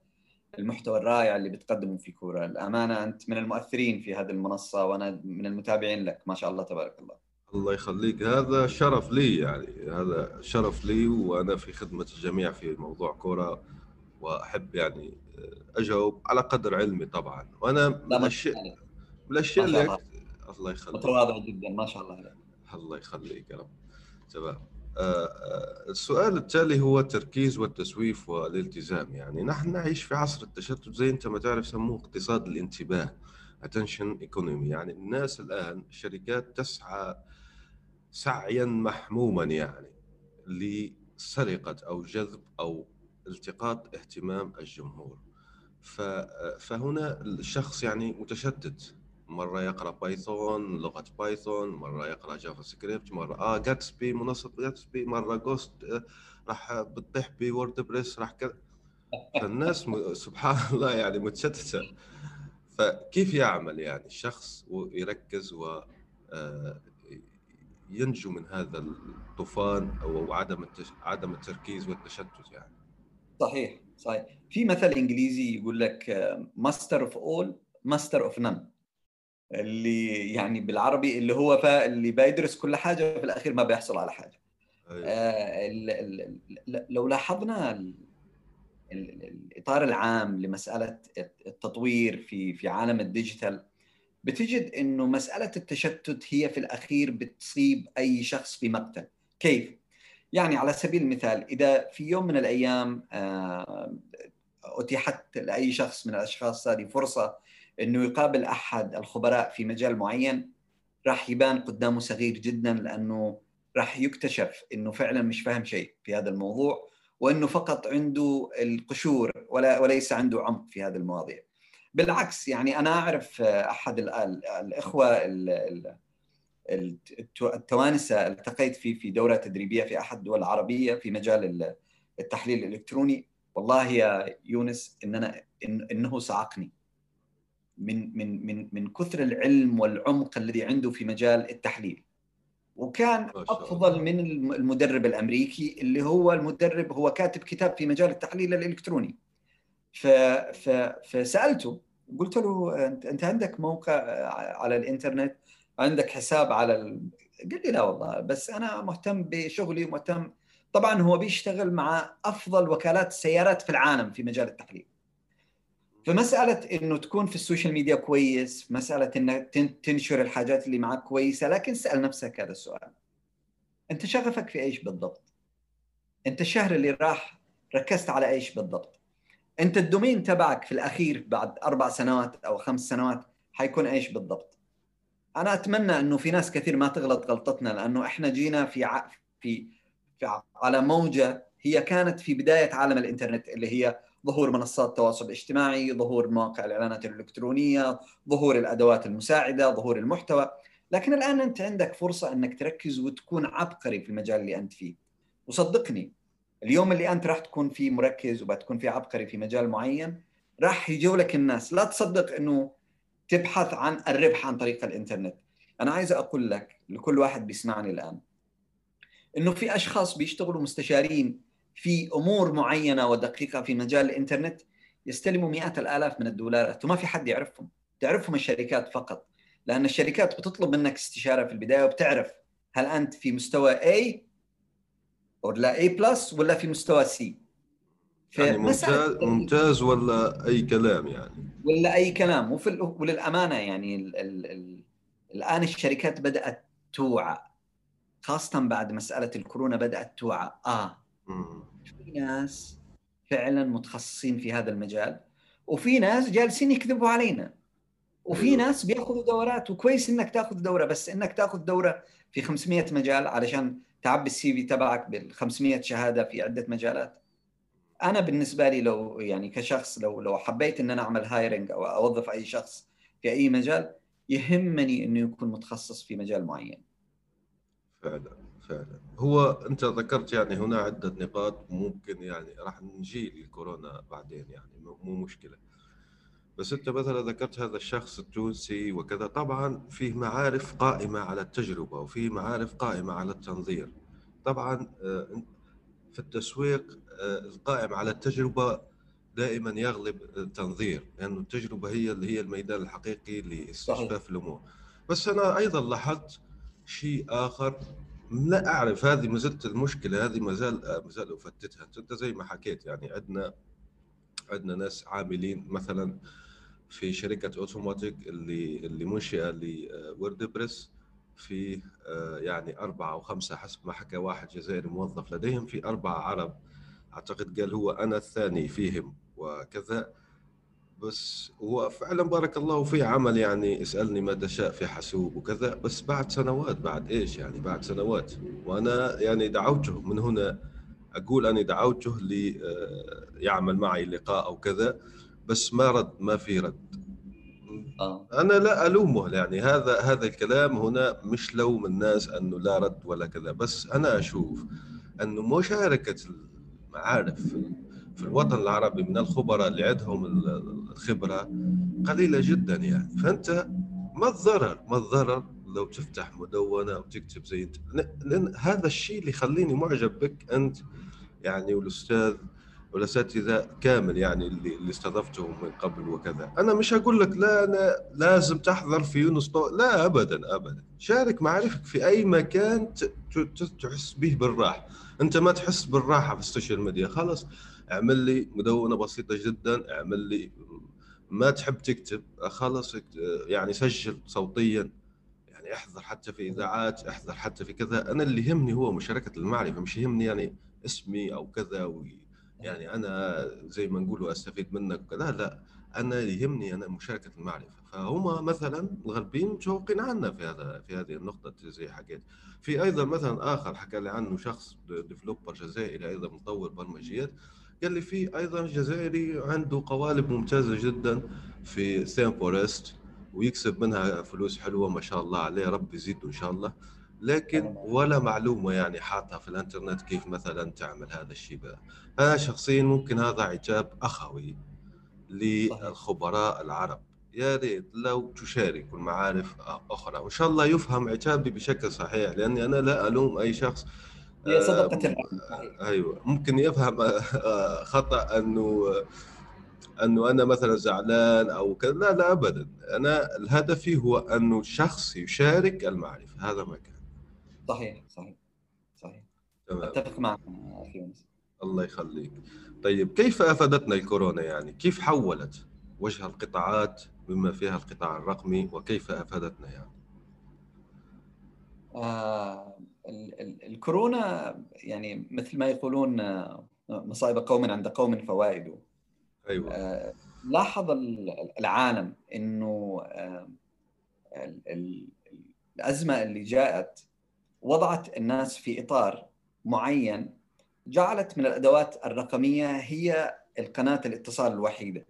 المحتوى الرائع اللي بتقدمه في كورا. الامانه انت من المؤثرين في هذه المنصه، وانا من المتابعين لك ما شاء الله تبارك الله. الله يخليك، هذا شرف لي، يعني هذا شرف لي، وانا في خدمه الجميع في موضوع كورا، واحب يعني اجاوب على قدر علمي طبعا. وانا من الشيء من الشيء اللي الله يخليك، متواضع جدا ما شاء الله عليك. الله يخليك يا رب. تمام. السؤال التالي هو التركيز والتسويف والالتزام. يعني نحن نعيش في عصر التشتت، زي انت ما تعرف سموه اقتصاد الانتباه، attention economy. يعني الناس الان، الشركات تسعى سعيا محموما يعني لسرقه او جذب او التقاط اهتمام الجمهور. فهنا الشخص يعني متشتت، مرة يقرأ بايثون، لغة بايثون، مرة يقرأ جافا سكريبت، مرة آه جاتسبي، منصة جاتسبي، مرة جوست آه راح بتطيح بوردبريس راح كذا. فالناس م... سبحان الله يعني متشتتة. فكيف يعمل يعني الشخص ويركز وينجو آه من هذا الطوفان أو عدم التش... عدم التركيز والتشتت يعني؟ صحيح صحيح. في مثل إنجليزي يقول لك ماستر اوف اول ماستر اوف نان، اللي يعني بالعربي اللي هو اللي بيدرس كل حاجه في الاخير ما بيحصل على حاجه. أيوة. آه ال ال ال لو لاحظنا ال ال الاطار العام لمساله التطوير في في عالم الديجيتال، بتجد انه مساله التشتت هي في الاخير بتصيب اي شخص في مقتل. كيف؟ يعني على سبيل المثال اذا في يوم من الايام آه اتيحت لاي شخص من الاشخاص هذه فرصه انه يقابل احد الخبراء في مجال معين، راح يبان قدامه صغير جدا، لانه راح يكتشف انه فعلا مش فاهم شيء في هذا الموضوع، وانه فقط عنده القشور ولا وليس عنده عمق في هذه المواضيع. بالعكس يعني انا اعرف احد الاخوه التوانسه التقيت فيه في دوره تدريبيه في احد الدول العربيه في مجال التحليل الالكتروني. والله يا يونس ان انا إن انه صعقني من من من من كثر العلم والعمق الذي عنده في مجال التحليل، وكان افضل من المدرب الامريكي اللي هو المدرب هو كاتب كتاب في مجال التحليل الالكتروني. ف فسالته، قلت له انت عندك موقع على الانترنت، عندك حساب على ال... قال لي لا والله، بس انا مهتم بشغلي ومهتم. طبعا هو بيشتغل مع افضل وكالات السيارات في العالم في مجال التحليل. فمسألة إنه تكون في السوشيال ميديا كويس، مسألة إنك تنشر الحاجات اللي معك كويسة، لكن سأل نفسك هذا السؤال، أنت شغفك في إيش بالضبط؟ أنت الشهر اللي راح ركزت على إيش بالضبط؟ أنت الدومين تبعك في الأخير بعد أربع سنوات أو خمس سنوات حيكون إيش بالضبط؟ أنا أتمنى إنه في ناس كثير ما تغلط غلطتنا، لأنه إحنا جينا في ع... في... في على موجة هي كانت في بداية عالم الإنترنت، اللي هي ظهور منصات التواصل الاجتماعي، ظهور مواقع الإعلانات الإلكترونية، ظهور الأدوات المساعدة، ظهور المحتوى. لكن الآن أنت عندك فرصة أنك تركز وتكون عبقري في المجال اللي أنت فيه، وصدقني اليوم اللي أنت راح تكون فيه مركز وبتكون فيه عبقري في مجال معين راح يجولك الناس. لا تصدق أنه تبحث عن الربح عن طريق الإنترنت. أنا عايز أقول لك لكل واحد بيسمعني الآن أنه في أشخاص بيشتغلوا مستشارين في أمور معينة ودقيقة في مجال الإنترنت، يستلموا مئات الآلاف من الدولارات وما في حد يعرفهم، تعرفهم الشركات فقط، لأن الشركات بتطلب منك استشارة في البداية وبتعرف هل أنت في مستوى A ولا A بلس ولا في مستوى C، يعني ممتاز, ممتاز ولا أي كلام يعني ولا أي كلام. وفي وللأمانة يعني ال ال ال الآن الشركات بدأت توعى، خاصة بعد مسألة الكورونا بدأت توعى. آه في ناس فعلا متخصصين في هذا المجال، وفي ناس جالسين يكذبوا علينا، وفي ناس بياخذوا دورات. وكويس انك تاخذ دوره، بس انك تاخذ دوره في خمسمئة مجال علشان تعبي السي في تبعك بال خمسمئة شهاده في عده مجالات. انا بالنسبه لي لو يعني كشخص لو لو حبيت ان انا اعمل هايرنج او اوظف اي شخص في اي مجال، يهمني انه يكون متخصص في مجال معين. فعلا فعلا. هو أنت ذكرت يعني هنا عدة نقاط، ممكن يعني راح نجي للكورونا بعدين، يعني مو مشكلة. بس أنت مثلا ذكرت هذا الشخص التونسي وكذا، طبعا فيه معارف قائمة على التجربة وفيه معارف قائمة على التنظير. طبعا في التسويق القائم على التجربة دائما يغلب التنظير، لأنه يعني التجربة هي اللي هي الميدان الحقيقي لاستشفاف الأمور. بس أنا أيضا لاحظت شيء آخر، لا أعرف، هذه ما زلت المشكلة، هذه ما زال ما زال أفتتها. أنت زي ما حكيت يعني عندنا عندنا ناس عاملين مثلا في شركة أوتوماتيك اللي اللي منشئة لوردبريس، في يعني أربعة أو خمسة حسب ما حكى واحد جزائري موظف لديهم، في أربعة عرب أعتقد، قال هو أنا الثاني فيهم وكذا. بس هو فعلا بارك الله في عمل، يعني اسألني ما تشاء في حاسوب وكذا، بس بعد سنوات، بعد إيش يعني بعد سنوات. وأنا يعني دعوته من هنا، أقول أني دعوته لي يعمل معي لقاء أو كذا، بس ما رد، ما في رد. أنا لا ألومه، يعني هذا هذا الكلام هنا مش لوم الناس أنه لا رد ولا كذا، بس أنا أشوف أنه مشاركة المعارف في الوطن العربي من الخبراء اللي عندهم الخبرة قليلة جدا يعني. فأنت ما الضرر ما الضرر لو تفتح مدونة وتكتب زي انت، لأن هذا الشيء اللي يخليني معجب بك أنت يعني، والأستاذ والأساتذة كامل يعني اللي, اللي استضفتهم من قبل وكذا. أنا مش أقول لك لا أنا لازم تحضر في يونس طو... لا أبدا أبدا. شارك معرفك في أي مكان ت... ت... تحس به بالراحة. أنت ما تحس بالراحة في السوشيال ميديا، خلاص اعمل لي مدونة بسيطة جدا، اعمل لي ما تحب تكتب خلاص يعني سجل صوتيا، يعني احضر حتى في إذاعات، احضر حتى في كذا. أنا اللي يهمني هو مشاركة المعرفة، مش يهمني يعني اسمي أو كذا وي... يعني أنا زي ما نقوله أستفيد منك وكذا، لا، أنا يهمني أنا مشاركة المعرفة. فهم مثلا الغربيين متشوقين عنا في هذا في هذه النقطة زي حكيت. في أيضا مثلا آخر حكى لي عنه شخص ديفلوبر جزائري أيضا مطور برمجيات، قال لي في أيضا جزائري عنده قوالب ممتازة جدا في سيمبورست ويكسب منها فلوس حلوة ما شاء الله عليه، رب يزيده إن شاء الله، لكن ولا معلومة يعني حاطها في الانترنت كيف مثلا تعمل هذا الشيء بقى. أنا شخصيا ممكن هذا عتاب أخوي للخبراء العرب، يا ريت لو تشارك المعارف أخرى، وإن شاء الله يفهم عتابي بشكل صحيح، لأني أنا لا ألوم أي شخص. صدقة آه أيوة، ممكن يفهم آه خطأ أنه أنه أنا مثلا زعلان أو كذا، لا لا أبدا. أنا الهدفي هو أنه الشخص يشارك المعرفة، هذا ما كان. صحيح صحيح صحيح، أتفق معك أخي يونس. الله يخليك. طيب كيف أفادتنا الكورونا يعني؟ كيف حولت وجه القطاعات بما فيها القطاع الرقمي وكيف أفادتنا يعني؟ آه الكورونا يعني مثل ما يقولون مصائب قوم عند قوم فوائده. أيوة. آه لاحظ العالم إنه آه الأزمة اللي جاءت وضعت الناس في إطار معين، جعلت من الأدوات الرقمية هي القناة الاتصال الوحيدة،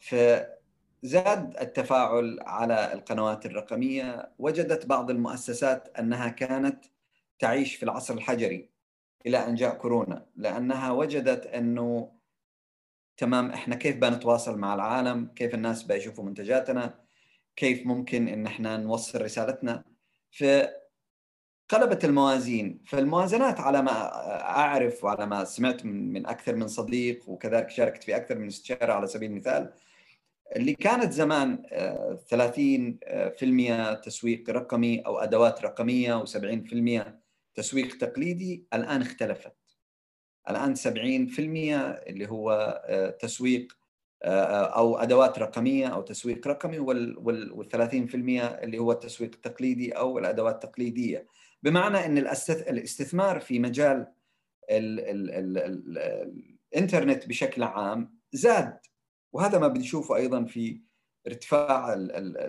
فزاد التفاعل على القنوات الرقمية. وجدت بعض المؤسسات أنها كانت تعيش في العصر الحجري إلى أن جاء كورونا، لأنها وجدت أنه تمام إحنا كيف بنتواصل مع العالم، كيف الناس بيشوفوا منتجاتنا، كيف ممكن إن إحنا نوصل رسالتنا، فقلبت الموازين. فالموازنات على ما أعرف وعلى ما سمعت من أكثر من صديق، وكذلك شاركت في أكثر من استشارة على سبيل المثال، اللي كانت زمان ثلاثين بالمئة تسويق رقمي أو أدوات رقمية وسبعين بالمئة تسويق تقليدي، الآن اختلفت. الآن سبعين بالمئة اللي هو تسويق أو أدوات رقمية أو تسويق رقمي، والثلاثين بالمئة اللي هو التسويق التقليدي أو الأدوات التقليدية. بمعنى أن الاستثمار في مجال ال ال ال ال الإنترنت بشكل عام زاد، وهذا ما بنشوفه أيضاً في ارتفاع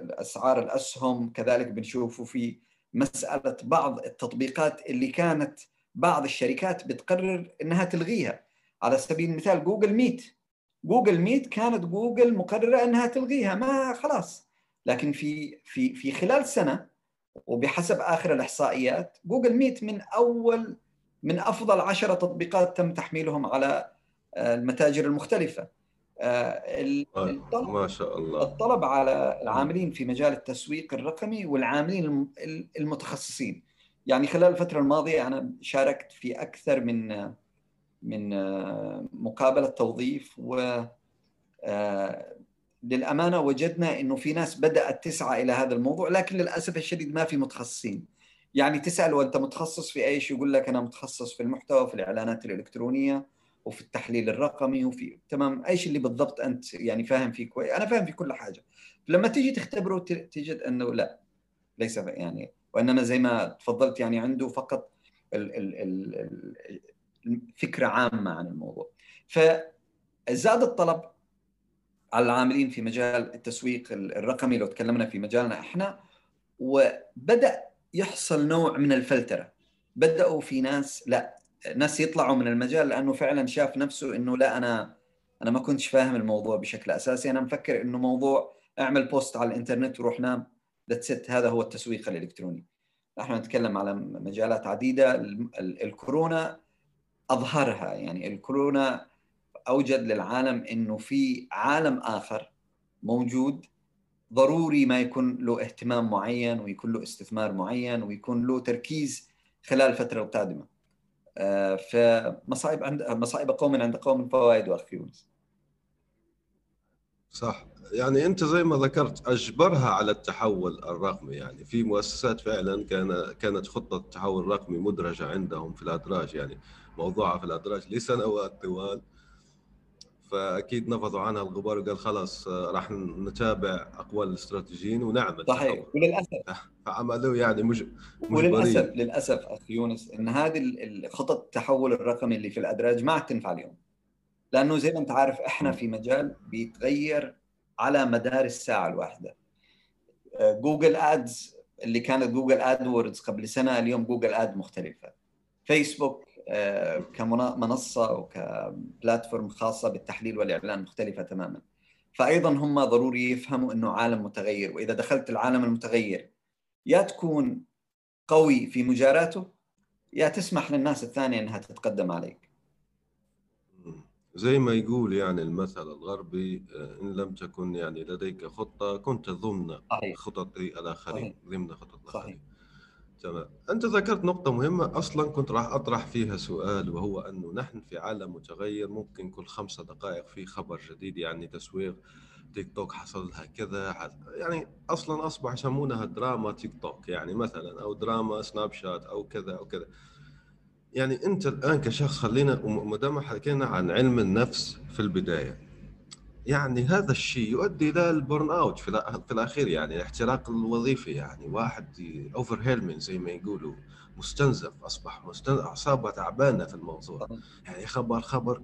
أسعار الأسهم، كذلك بنشوفه في مسألة بعض التطبيقات اللي كانت بعض الشركات بتقرر أنها تلغيها. على سبيل المثال جوجل ميت، جوجل ميت كانت جوجل مقررة أنها تلغيها، ما خلاص، لكن في في في خلال سنة وبحسب آخر الإحصائيات، جوجل ميت من أول من أفضل عشرة تطبيقات تم تحميلهم على المتاجر المختلفة. ما شاء الله. الطلب على العاملين في مجال التسويق الرقمي والعاملين المتخصصين، يعني خلال الفترة الماضية أنا شاركت في أكثر من من مقابلة توظيف، وللأمانة وجدنا أنه في ناس بدأت تسعى إلى هذا الموضوع، لكن للأسف الشديد ما في متخصصين. يعني تسأل وأنت متخصص في أي شيء، يقول لك أنا متخصص في المحتوى، في الإعلانات الإلكترونية، وفي التحليل الرقمي، وفي تمام أي شيء اللي بالضبط أنت يعني فاهم فيه كويس. أنا فاهم في كل حاجة، لما تيجي تختبره تجد أنه لا، ليس يعني، وإنما زي ما تفضلت يعني عنده فقط ال ال ال فكرة عامة عن الموضوع. فزاد الطلب على العاملين في مجال التسويق الرقمي لو تكلمنا في مجالنا احنا، وبدأ يحصل نوع من الفلترة. بدأوا في ناس لا ناس يطلعوا من المجال، لأنه فعلا شاف نفسه انه لا، انا انا ما كنتش فاهم الموضوع بشكل اساسي، انا مفكر انه موضوع اعمل بوست على الانترنت وروح نام، ذاتس إت، هذا هو التسويق الإلكتروني. احنا نتكلم على مجالات عديدة. الكورونا أظهرها، يعني الكورونا أوجد للعالم إنه في عالم آخر موجود، ضروري ما يكون له اهتمام معين، ويكون له استثمار معين، ويكون له تركيز خلال الفترة القادمة. آه فمصائب عند مصائب قوم عند قوم فوائد. وأخي يونس صح، يعني أنت زي ما ذكرت أجبرها على التحول الرقمي. يعني في مؤسسات فعلا كان كانت خطة التحول الرقمي مدرجة عندهم في الأدراج، يعني موضوعها في الأدراج لسنوات طوال، فأكيد نفضوا عنها الغبار وقال خلاص راح نتابع أقوال الاستراتيجيين ونعمل. صحيح. وللأسف فعملوا يعني مج... مجبرين. وللأسف للأسف أخي يونس إن هذه خطط التحول الرقمي اللي في الأدراج ما عاد تنفع اليوم، لأنه زي ما أنت عارف إحنا في مجال بيتغير على مدار الساعة الواحدة. جوجل آدز اللي كانت جوجل آدوردز قبل سنة، اليوم جوجل آد مختلفة. فيسبوك كمنصة وكبلاتفورم خاصة بالتحليل والإعلان مختلفة تماما. فأيضا هم ضروري يفهموا أنه عالم متغير، وإذا دخلت العالم المتغير يا تكون قوي في مجاراته، يا تسمح للناس الثانية أنها تتقدم عليك. زي ما يقول يعني المثل الغربي، إن لم تكن يعني لديك خطة كنت ضمن خطط الآخرين. ضمن خطط الآخرين. تمام. أنت ذكرت نقطة مهمة أصلاً كنت راح أطرح فيها سؤال، وهو أنه نحن في عالم متغير، ممكن كل خمسة دقائق في خبر جديد. يعني تسويق تيك توك حصل لها كذا، يعني أصلاً أصبح يسمونها دراما تيك توك يعني مثلاً، أو دراما سناب شات، أو كذا أو كذا. يعني أنت الآن كشخص، خلينا ما دام حكينا عن علم النفس في البداية، يعني هذا الشيء يؤدي الى البورن اوت في الاخير، يعني الاحتراق الوظيفي، يعني واحد اوفر هيلمين زي ما يقولوا، مستنزف، اصبح مستنزف، اعصابه تعبانه في الموضوع، يعني خبر خبر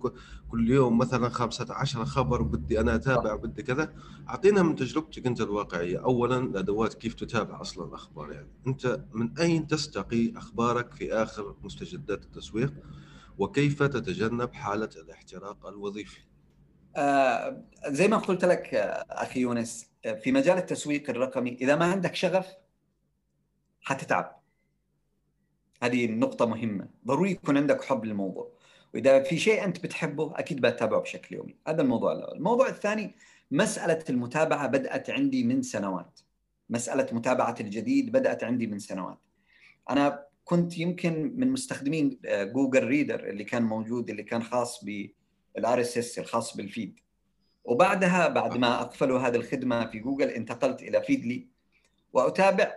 كل يوم مثلا خمسة عشر خبر، وبدي انا اتابع وبدي كذا. اعطينا من تجربتك انت الواقعيه، اولا الادوات كيف تتابع اصلا الاخبار، يعني انت من اين تستقي اخبارك في اخر مستجدات التسويق، وكيف تتجنب حاله الاحتراق الوظيفي؟ آه زي ما قلت لك آه أخي يونس، آه في مجال التسويق الرقمي إذا ما عندك شغف حتتعب. هذه النقطة مهمة، ضروري يكون عندك حب للموضوع، وإذا في شيء أنت بتحبه أكيد بتتابعه بشكل يومي. هذا الموضوع الأول. الموضوع الثاني، مسألة المتابعة بدأت عندي من سنوات، مسألة متابعة الجديد بدأت عندي من سنوات. أنا كنت يمكن من مستخدمين آه جوجل ريدر اللي كان موجود، اللي كان خاص ب الار اس اس الخاص بالفيد، وبعدها بعد ما اقفلوا هذه الخدمه في جوجل انتقلت الى فيدلي، واتابع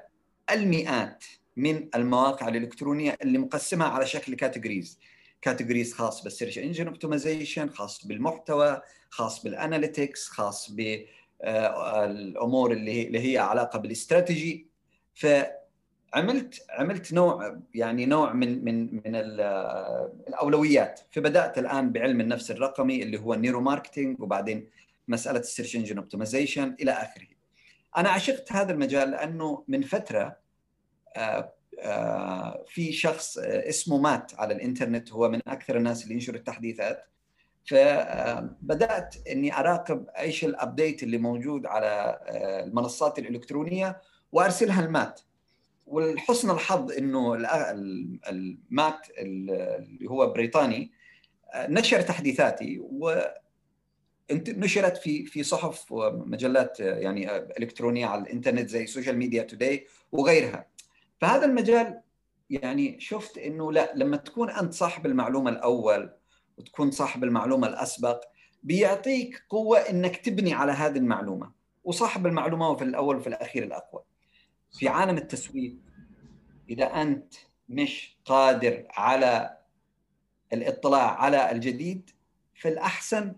المئات من المواقع الالكترونيه اللي مقسمها على شكل كاتيجوريز، كاتيجوريز خاص بالسيرش انجن اوبتمايزيشن، خاص بالمحتوى، خاص بالاناليتكس، خاص بالامور اللي هي علاقه بالاستراتيجي. فعملت عملت نوع يعني نوع من من من الاولويات. فبدات الان بعلم النفس الرقمي اللي هو النيرو ماركتينج، وبعدين مساله السيرش انجن اوبتمايزيشن الى اخره. انا عشقت هذا المجال لانه من فتره آآ آآ في شخص اسمه مات على الانترنت، هو من اكثر الناس اللي ينشر التحديثات، فبدات اني اراقب ايش الابديت اللي موجود على المنصات الالكترونيه وارسلها لمات. والحسن الحظ انه المات اللي هو بريطاني نشر تحديثاتي، ونشرت في في صحف ومجلات يعني الكترونيه على الانترنت زي سوشيال ميديا توداي وغيرها. فهذا المجال يعني شفت انه لا، لما تكون انت صاحب المعلومه الاول وتكون صاحب المعلومه الاسبق بيعطيك قوه انك تبني على هذه المعلومه، وصاحب المعلومه هو في الاول وفي الاخير الاقوى. في عالم التسويق إذا أنت مش قادر على الاطلاع على الجديد فالأحسن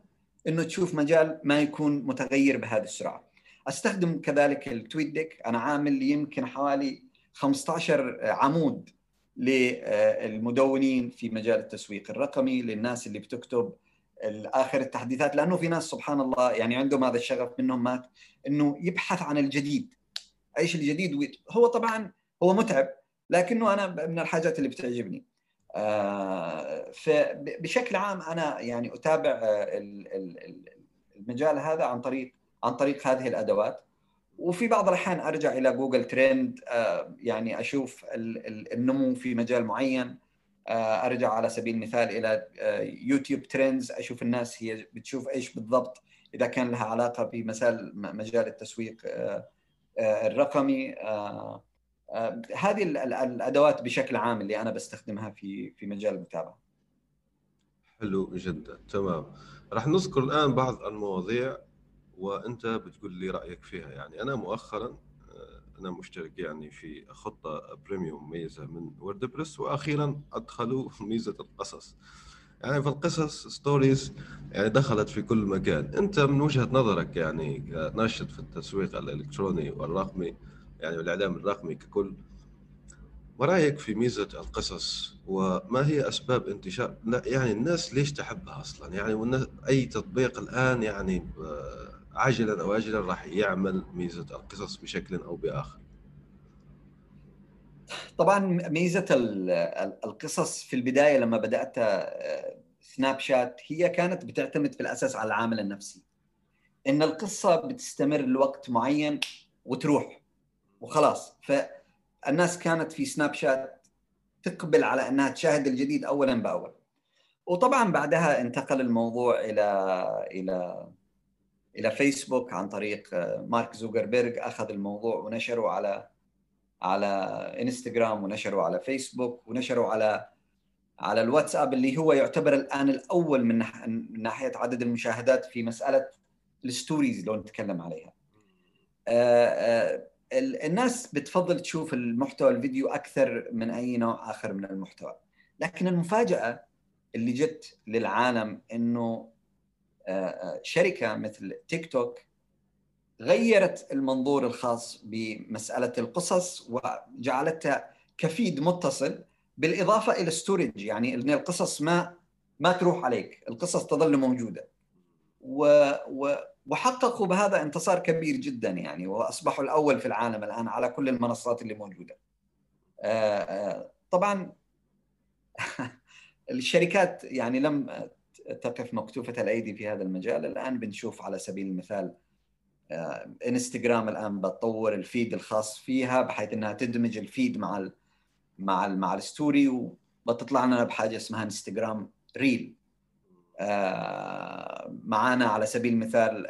أنه تشوف مجال ما يكون متغير بهذه السرعة. أستخدم كذلك التويت ديك، أنا عامل يمكن حوالي خمسة عشر عمود للمدونين في مجال التسويق الرقمي، للناس اللي بتكتب آخر التحديثات، لأنه في ناس سبحان الله يعني عندهم هذا الشغف، منهم مات، أنه يبحث عن الجديد، ايش الجديد. هو طبعا هو متعب لكنه انا من الحاجات اللي بتعجبني. آه فبشكل عام انا يعني اتابع المجال هذا عن طريق عن طريق هذه الادوات، وفي بعض الاحيان ارجع الى جوجل ترند، آه يعني اشوف النمو في مجال معين، آه ارجع على سبيل المثال الى يوتيوب ترندز، اشوف الناس هي بتشوف ايش بالضبط اذا كان لها علاقه بمثال مجال التسويق آه الرقمي. آه آه هذه الأدوات بشكل عام اللي أنا بستخدمها في في مجال المتابعة. حلو جدا، تمام. راح نذكر الآن بعض المواضيع وأنت بتقول لي رأيك فيها. يعني أنا مؤخرا أنا مشترك يعني في خطة بريميوم ميزة من ووردبريس، وأخيرا أدخلوا ميزة القصص، يعني في القصص ستوريز يعني دخلت في كل مكان. أنت من وجهة نظرك يعني ناشط في التسويق الإلكتروني والرقمي يعني والإعلام الرقمي ككل، ما رأيك في ميزة القصص، وما هي أسباب انتشار يعني الناس ليش تحبها أصلا؟ يعني والناس أي تطبيق الآن يعني عاجلا أو آجلا راح يعمل ميزة القصص بشكل أو بآخر. طبعا ميزة القصص في البداية لما بدأت سناب شات هي كانت بتعتمد في الأساس على العامل النفسي، إن القصة بتستمر لوقت معين وتروح وخلاص. فالناس كانت في سناب شات تقبل على أنها تشاهد الجديد أولا بأول، وطبعا بعدها انتقل الموضوع إلى إلى إلى فيسبوك عن طريق مارك زوكربيرج، أخذ الموضوع ونشره على على انستغرام، ونشروا على فيسبوك، ونشروا على على الواتساب اللي هو يعتبر الان الاول من من ناحيه عدد المشاهدات في مساله الستوريز لو نتكلم عليها. آآ آآ الناس بتفضل تشوف المحتوى الفيديو اكثر من اي نوع اخر من المحتوى، لكن المفاجاه اللي جت للعالم انه شركة مثل تيك توك غيرت المنظور الخاص بمسألة القصص وجعلتها كفيد متصل، بالإضافة إلى ستورج، يعني إن القصص ما ما تروح عليك، القصص تظل موجودة. و وحققوا بهذا انتصار كبير جدا يعني، وأصبحوا الأول في العالم الآن على كل المنصات اللي موجودة. طبعا الشركات يعني لم تقف مكتوفة الأيدي في هذا المجال. الآن بنشوف على سبيل المثال انستغرام الآن بتطور الفيد الخاص فيها بحيث أنها تدمج الفيد مع ال مع ال مع الستوري، وبتطلع لنا بحاجة اسمها انستغرام ريل. معانا على سبيل المثال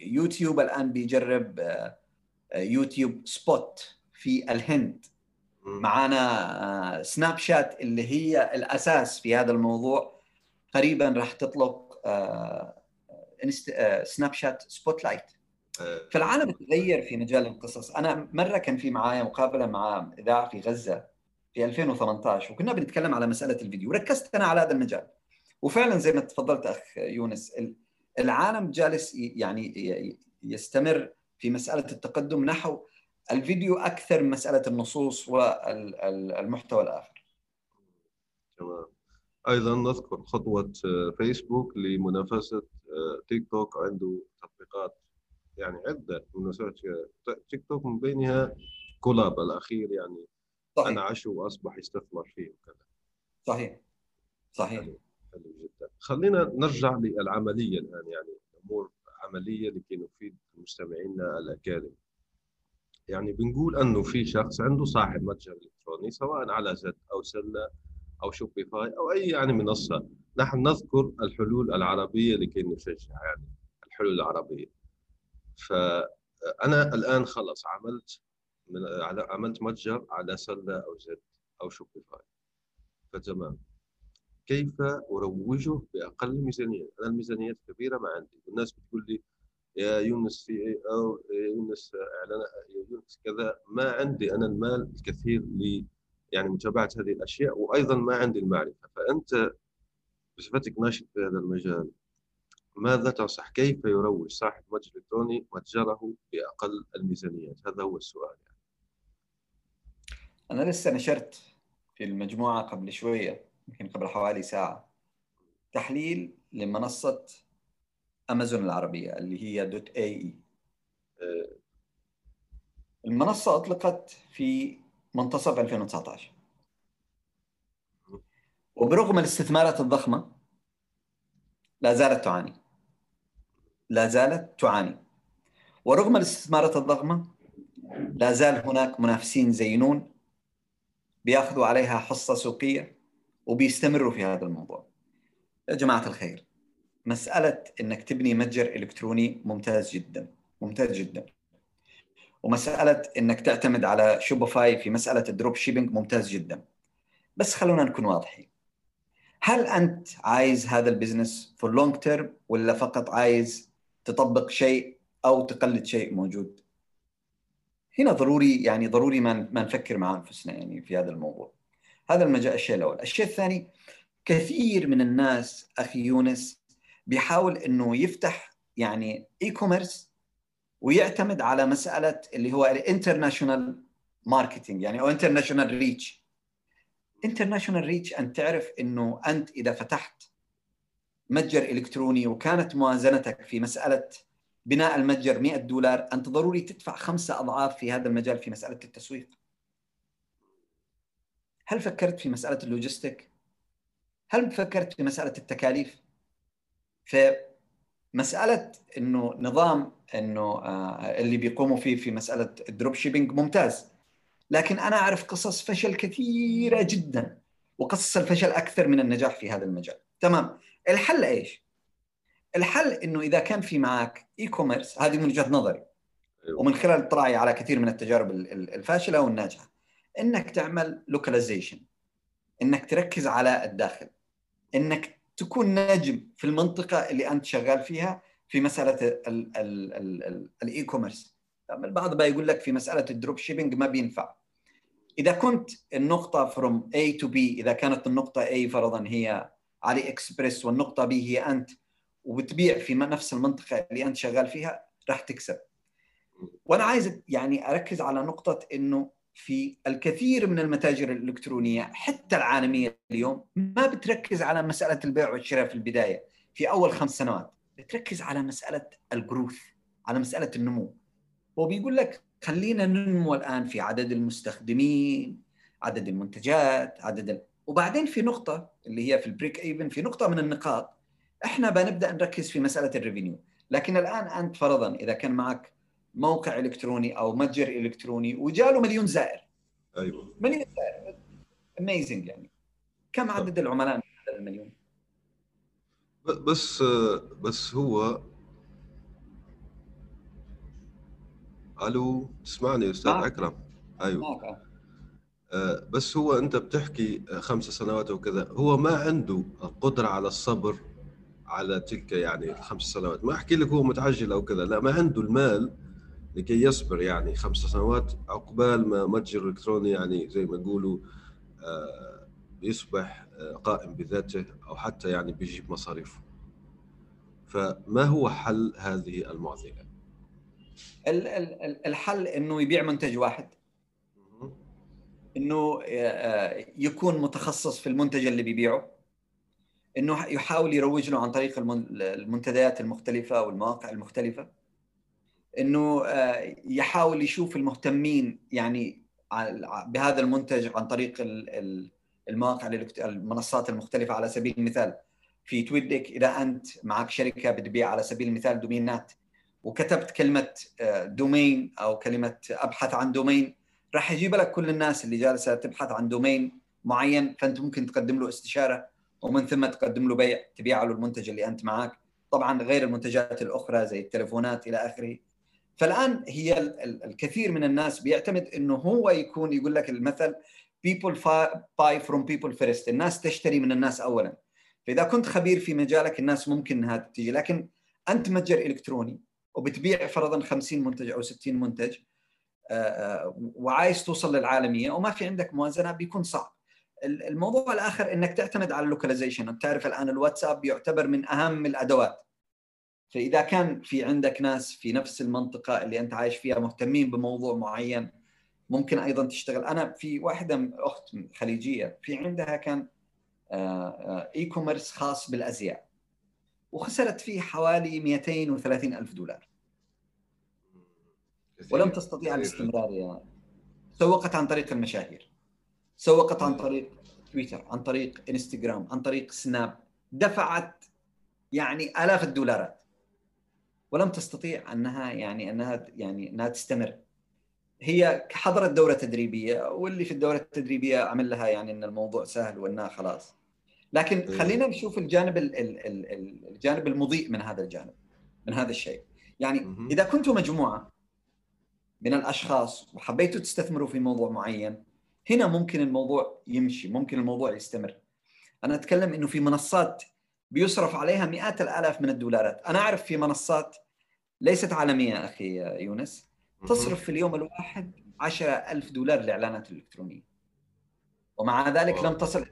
يوتيوب الآن بيجرب يوتيوب سبوت في الهند. معانا سناب شات اللي هي الأساس في هذا الموضوع، قريبا راح تطلق سناب شات سبوت لايت. فالعالم تغير في مجال القصص. أنا مرة كان في معايا مقابلة مع إذاعة في غزة في ألفين وثمانية عشر، وكنا بنتكلم على مسألة الفيديو، وركزت أنا على هذا المجال. وفعلا زي ما تفضلت أخ يونس، العالم جالس يعني يستمر في مسألة التقدم نحو الفيديو أكثر من مسألة النصوص والمحتوى الآخر. تمام. أيضا نذكر خطوة فيسبوك لمنافسة تيك توك، عنده تطبيقات يعني عدة منافسات تيك توك، من بينها كولاب الأخير يعني. صحيح. أنا عشو وأصبح يستثمر فيه وكذا. صحيح صحيح. حلو. حلو جدا. خلينا نرجع للعملية الآن، يعني أمور عملية لكي نفيد مستمعينا الأكارم. يعني بنقول أنه في شخص عنده صاحب متجر إلكتروني سواء على زد أو سلا أو شوبيفاي أو أي يعني منصة. نحن نذكر الحلول العربية لكي نشجع يعني الحلول العربية. فأنا الآن خلص عملت من عملت متجر على سلا أو زد أو شوبيفاي، فتمام، كيف أروجه بأقل ميزانية؟ أنا الميزانيات كبيرة ما عندي، والناس بتقول لي يا يونس في اي او يونس اعلان يونس كذا، ما عندي انا المال الكثير ل يعني متابعه هذه الاشياء، وايضا ما عندي المعرفه. فانت بصفتك ناشط في هذا المجال، ماذا تنصح؟ كيف يروج صاحب متجر الكتروني متجره باقل الميزانيات؟ هذا هو السؤال يعني. انا لسه نشرت في المجموعه قبل شويه، يمكن قبل حوالي ساعه، تحليل لمنصه أمازون العربية اللي هي دوت اي اي. المنصة أطلقت في منتصف ألفين وتسعة عشر، وبرغم الاستثمارات الضخمة لا زالت تعاني لا زالت تعاني ورغم الاستثمارات الضخمة لا زال هناك منافسين زينون بياخذوا عليها حصة سوقية وبيستمروا في هذا الموضوع. يا جماعة الخير، مسألة إنك تبني متجر إلكتروني ممتاز جدا ممتاز جدا، ومسألة إنك تعتمد على شوبيفاي في مسألة الدروب شيبينج ممتاز جدا. بس خلونا نكون واضحين، هل أنت عايز هذا البزنس في اللونج تيرم، ولا فقط عايز تطبق شيء أو تقلد شيء موجود؟ هنا ضروري يعني ضروري ما ما نفكر مع أنفسنا يعني في هذا الموضوع. هذا المجال الشيء الأول. الشيء الثاني، كثير من الناس أخي يونس بيحاول انه يفتح يعني اي كوميرس ويعتمد على مساله اللي هو الانترناشونال ماركتنج يعني، او انترناشونال ريتش. انترناشونال ريتش، انت تعرف انه انت اذا فتحت متجر الكتروني وكانت موازنتك في مساله بناء المتجر مئة دولار، انت ضروري تدفع خمسه اضعاف في هذا المجال في مساله التسويق. هل فكرت في مساله اللوجستيك؟ هل فكرت في مساله التكاليف؟ فمسألة إنه نظام إنه اللي بيقوموا فيه في مسألة الدروب شيبينج ممتاز، لكن أنا أعرف قصص فشل كثيرة جدا، وقصص الفشل أكثر من النجاح في هذا المجال. تمام. الحل إيش؟ الحل إنه إذا كان في معك إي كوميرس، هذه من وجهة نظري ومن خلال اطلاعي على كثير من التجارب الفاشلة والناجحة، إنك تعمل لوكاليزيشن، إنك تركز على الداخل، إنك تكون ناجم في المنطقة اللي أنت شغال فيها في مسألة الإي كوميرس. البعض بقى يقول لك في مسألة الدروب شيبينج ما بينفع. إذا كنت النقطة from A to B، إذا كانت النقطة A فرضا هي علي إكسبرس والنقطة B هي أنت، وبتبيع في نفس المنطقة اللي أنت شغال فيها راح تكسب. وأنا عايز يعني أركز على نقطة إنه في الكثير من المتاجر الإلكترونية حتى العالمية اليوم ما بتركز على مسألة البيع والشراء في البداية في أول خمس سنوات، بتركز على مسألة الجروث، على مسألة النمو. هو بيقول لك خلينا ننمو الآن في عدد المستخدمين، عدد المنتجات، عدد ال... وبعدين في نقطة اللي هي في البريك ايفن، في نقطة من النقاط احنا بنبدأ نركز في مسألة الريفينيو. لكن الآن أنت فرضاً إذا كان معك موقع إلكتروني أو متجر إلكتروني وجاله مليون زائر، أيوة مليون زائر amazing، يعني كم عدد العملاء من هذا المليون؟ بس بس هو ألو تسمعني أستاذ معك. أكرم أيوة معك. بس هو أنت بتحكي خمسة سنوات وكذا، هو ما عنده القدرة على الصبر على تلك يعني الخمس سنوات. ما أحكي لك هو متعجل أو كذا، لا، ما عنده المال لكي يصبر يعني خمس سنوات عقبال ما متجر إلكتروني يعني زي ما يقولوا آه يصبح آه قائم بذاته، أو حتى يعني بيجيب مصاريفه. فما هو حل هذه المعضلة؟ الحل إنه يبيع منتج واحد، إنه يكون متخصص في المنتج اللي بيبيعه، إنه يحاول يروج له عن طريق المنتديات المختلفة والمواقع المختلفة، إنه يحاول يشوف المهتمين يعني بهذا المنتج عن طريق المواقع المنصات المختلفة. على سبيل المثال في تويدك، إذا أنت معك شركة بتبيع على سبيل المثال دومينات وكتبت كلمة دومين أو كلمة أبحث عن دومين، راح يجيب لك كل الناس اللي جالسة تبحث عن دومين معين، فأنت ممكن تقدم له استشارة ومن ثم تقدم له بيع، تبيع له المنتج اللي أنت معاك، طبعاً غير المنتجات الأخرى زي التلفونات إلى آخره. فالآن هي الكثير من الناس بيعتمد إنه هو يكون، يقول لك المثل people buy from people first، الناس تشتري من الناس أولاً. فإذا كنت خبير في مجالك الناس ممكن إنها تيجي، لكن أنت متجر إلكتروني وبتبيع فرضاً خمسين منتج أو ستين منتج وعايز توصل للعالمية وما في عندك موازنة، بيكون صعب. الموضوع الآخر إنك تعتمد على اللوكاليزيشن. بتعرف الآن الواتساب يعتبر من أهم الأدوات، فإذا كان في عندك ناس في نفس المنطقة اللي أنت عايش فيها مهتمين بموضوع معين ممكن أيضاً تشتغل. أنا في واحدة أخت خليجية في عندها كان إي كوميرس خاص بالأزياء وخسرت فيه حوالي مئتين وثلاثين ألف دولار ولم تستطيع الاستمرارية. سوقت عن طريق المشاهير، سوقت عن طريق تويتر، عن طريق إنستغرام، عن طريق سناب، دفعت يعني آلاف الدولارات ولم تستطيع أنها يعني أنها يعني أنها تستمر. هي حضرت دورة تدريبية واللي في الدورة التدريبية عمل لها يعني أن الموضوع سهل وأنها خلاص. لكن خلينا نشوف الجانب الجانب المضيء من هذا الجانب من هذا الشيء. يعني إذا كنتوا مجموعة من الأشخاص وحبيتوا تستثمروا في موضوع معين، هنا ممكن الموضوع يمشي، ممكن الموضوع يستمر. أنا أتكلم إنه في منصات بيصرف عليها مئات الآلاف من الدولارات. أنا أعرف في منصات ليست عالمية أخي يونس تصرف في اليوم الواحد عشرة ألف دولار للإعلانات الإلكترونية، ومع ذلك لم تصل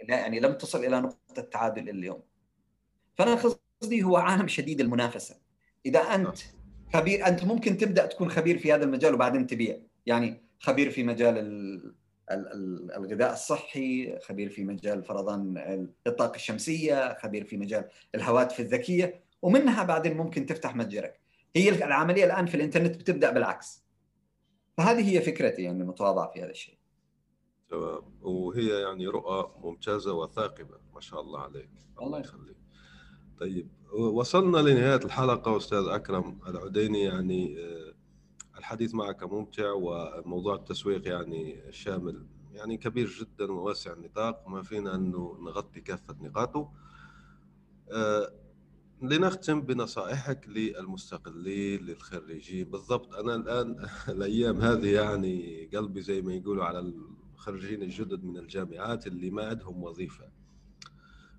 يعني لم تصل إلى نقطة التعادل اليوم. فأنا قصدي هو عالم شديد المنافسة. إذا أنت خبير، أنت ممكن تبدأ تكون خبير في هذا المجال وبعدين تبيع، يعني خبير في مجال الغذاء الصحي، خبير في مجال فرضاً الطاقة الشمسية، خبير في مجال الهواتف الذكية، ومنها بعدين ممكن تفتح متجرك. هي العملية الآن في الإنترنت بتبدأ بالعكس. فهذه هي فكرتي يعني المتواضعة في هذا الشيء. تمام، وهي يعني رؤى ممتازة وثاقبة ما شاء الله عليك. الله يخليك. طيب وصلنا لنهاية الحلقة أستاذ أكرم العديني، يعني الحديث معك ممتع وموضوع التسويق يعني شامل يعني كبير جدا وواسع النطاق، ما فينا أنه نغطي كافة نقاطه. لنختم بنصائحك للمستقلين للخريجين بالضبط. أنا الآن الأيام هذه يعني قلبي زي ما يقولوا على الخريجين الجدد من الجامعات اللي ما عندهم وظيفة.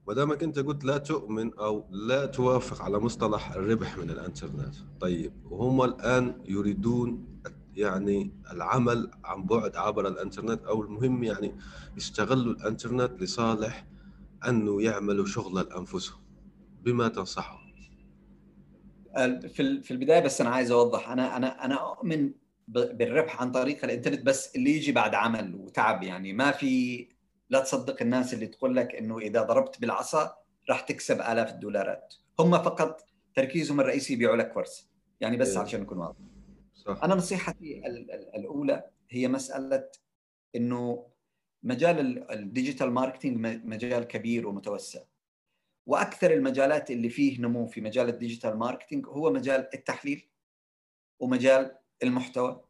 ما دامك انت قلت لا تؤمن او لا توافق على مصطلح الربح من الانترنت، طيب وهم الان يريدون يعني العمل عن بعد عبر الانترنت، او المهم يعني يستغلوا الانترنت لصالح انه يعملوا شغل لانفسهم بما تنصحه؟ في في البدايه بس انا عايز اوضح، انا انا انا اؤمن بالربح عن طريق الانترنت، بس اللي يجي بعد عمل وتعب. يعني ما في، لا تصدق الناس اللي تقول لك انه اذا ضربت بالعصا راح تكسب آلاف الدولارات. هم فقط تركيزهم الرئيسي يبيعوا لك كورس، يعني بس إيه. عشان نكون واضحين. انا نصيحتي الاولى هي مساله انه مجال الديجيتال ماركتينج مجال كبير ومتوسع، واكثر المجالات اللي فيه نمو في مجال الديجيتال ماركتينج هو مجال التحليل ومجال المحتوى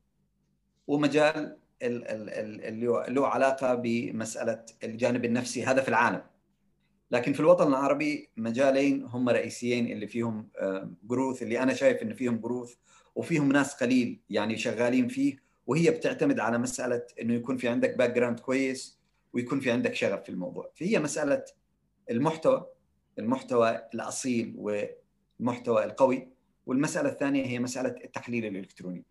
ومجال اللي له علاقه بمساله الجانب النفسي. هذا في العالم، لكن في الوطن العربي مجالين هم رئيسيين اللي فيهم جروث، اللي انا شايف ان فيهم جروث وفيهم ناس قليل يعني شغالين فيه، وهي بتعتمد على مساله انه يكون في عندك باك جراوند كويس ويكون في عندك شغف في الموضوع. فهي مساله المحتوى، المحتوى الاصيل والمحتوى القوي، والمساله الثانيه هي مساله التحليل الالكتروني.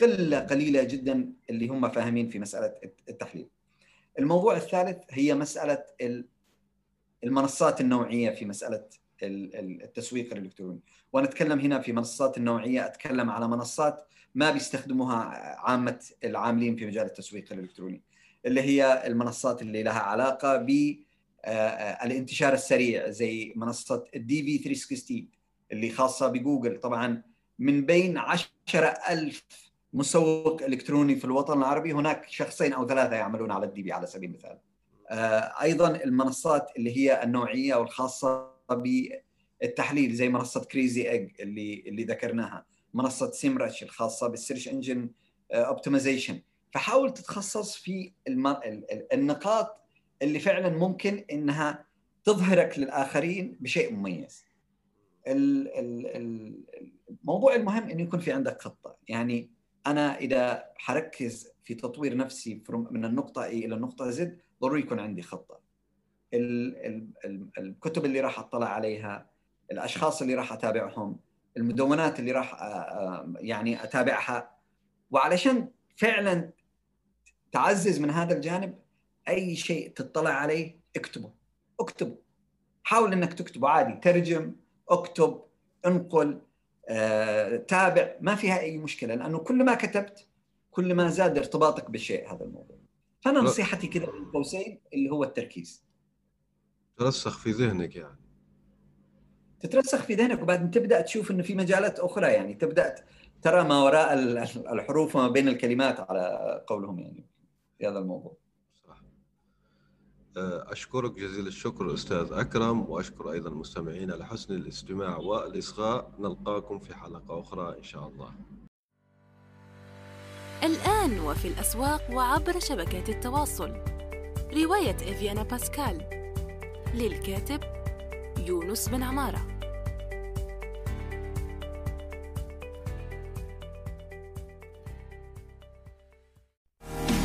قله قليله جدا اللي هم فاهمين في مساله التحليل. الموضوع الثالث هي مساله المنصات النوعيه في مساله التسويق الالكتروني، وانا اتكلم هنا في منصات النوعيه، اتكلم على منصات ما بيستخدموها عامه العاملين في مجال التسويق الالكتروني، اللي هي المنصات اللي لها علاقه بالانتشار السريع زي منصه الدي في ثلاثمية وستين اللي خاصه بجوجل. طبعا من بين عشرة آلاف مسوق الكتروني في الوطن العربي هناك شخصين او ثلاثه يعملون على الدي بي على سبيل المثال. ايضا المنصات اللي هي النوعيه والخاصه بالتحليل زي منصه كريزي ايج اللي اللي ذكرناها، منصه سيمرش الخاصه بالسيرش انجن اوبتمايزيشن. فحاول تتخصص في النقاط اللي فعلا ممكن انها تظهرك للاخرين بشيء مميز. الموضوع المهم انه يكون في عندك خطه. يعني أنا إذا حركز في تطوير نفسي من النقطة A إلى النقطة Z ضروري يكون عندي خطة. الكتب اللي راح أطلع عليها، الأشخاص اللي راح أتابعهم، المدونات اللي راح يعني أتابعها، وعلشان فعلا تعزز من هذا الجانب أي شيء تطلع عليه اكتبه اكتبه حاول أنك تكتبه عادي، ترجم، اكتب، انقل، آه، تابع، ما فيها أي مشكلة، لأنه كل ما كتبت كل ما زاد ارتباطك بالشيء هذا الموضوع. فأنا نصيحتي كده بين قوسين اللي هو التركيز. ترسخ في ذهنك، يعني تترسخ في ذهنك وبعدين تبدأ تشوف إنه في مجالات أخرى، يعني تبدأ ترى ما وراء الحروف وما بين الكلمات على قولهم يعني في هذا الموضوع. صح. أشكرك جزيل الشكر أستاذ أكرم، وأشكر أيضا المستمعين على حسن الاستماع والإصغاء. نلقاكم في حلقة أخرى إن شاء الله. الآن وفي الأسواق وعبر شبكات التواصل، رواية إفيانا باسكال للكاتب يونس بن عمارة.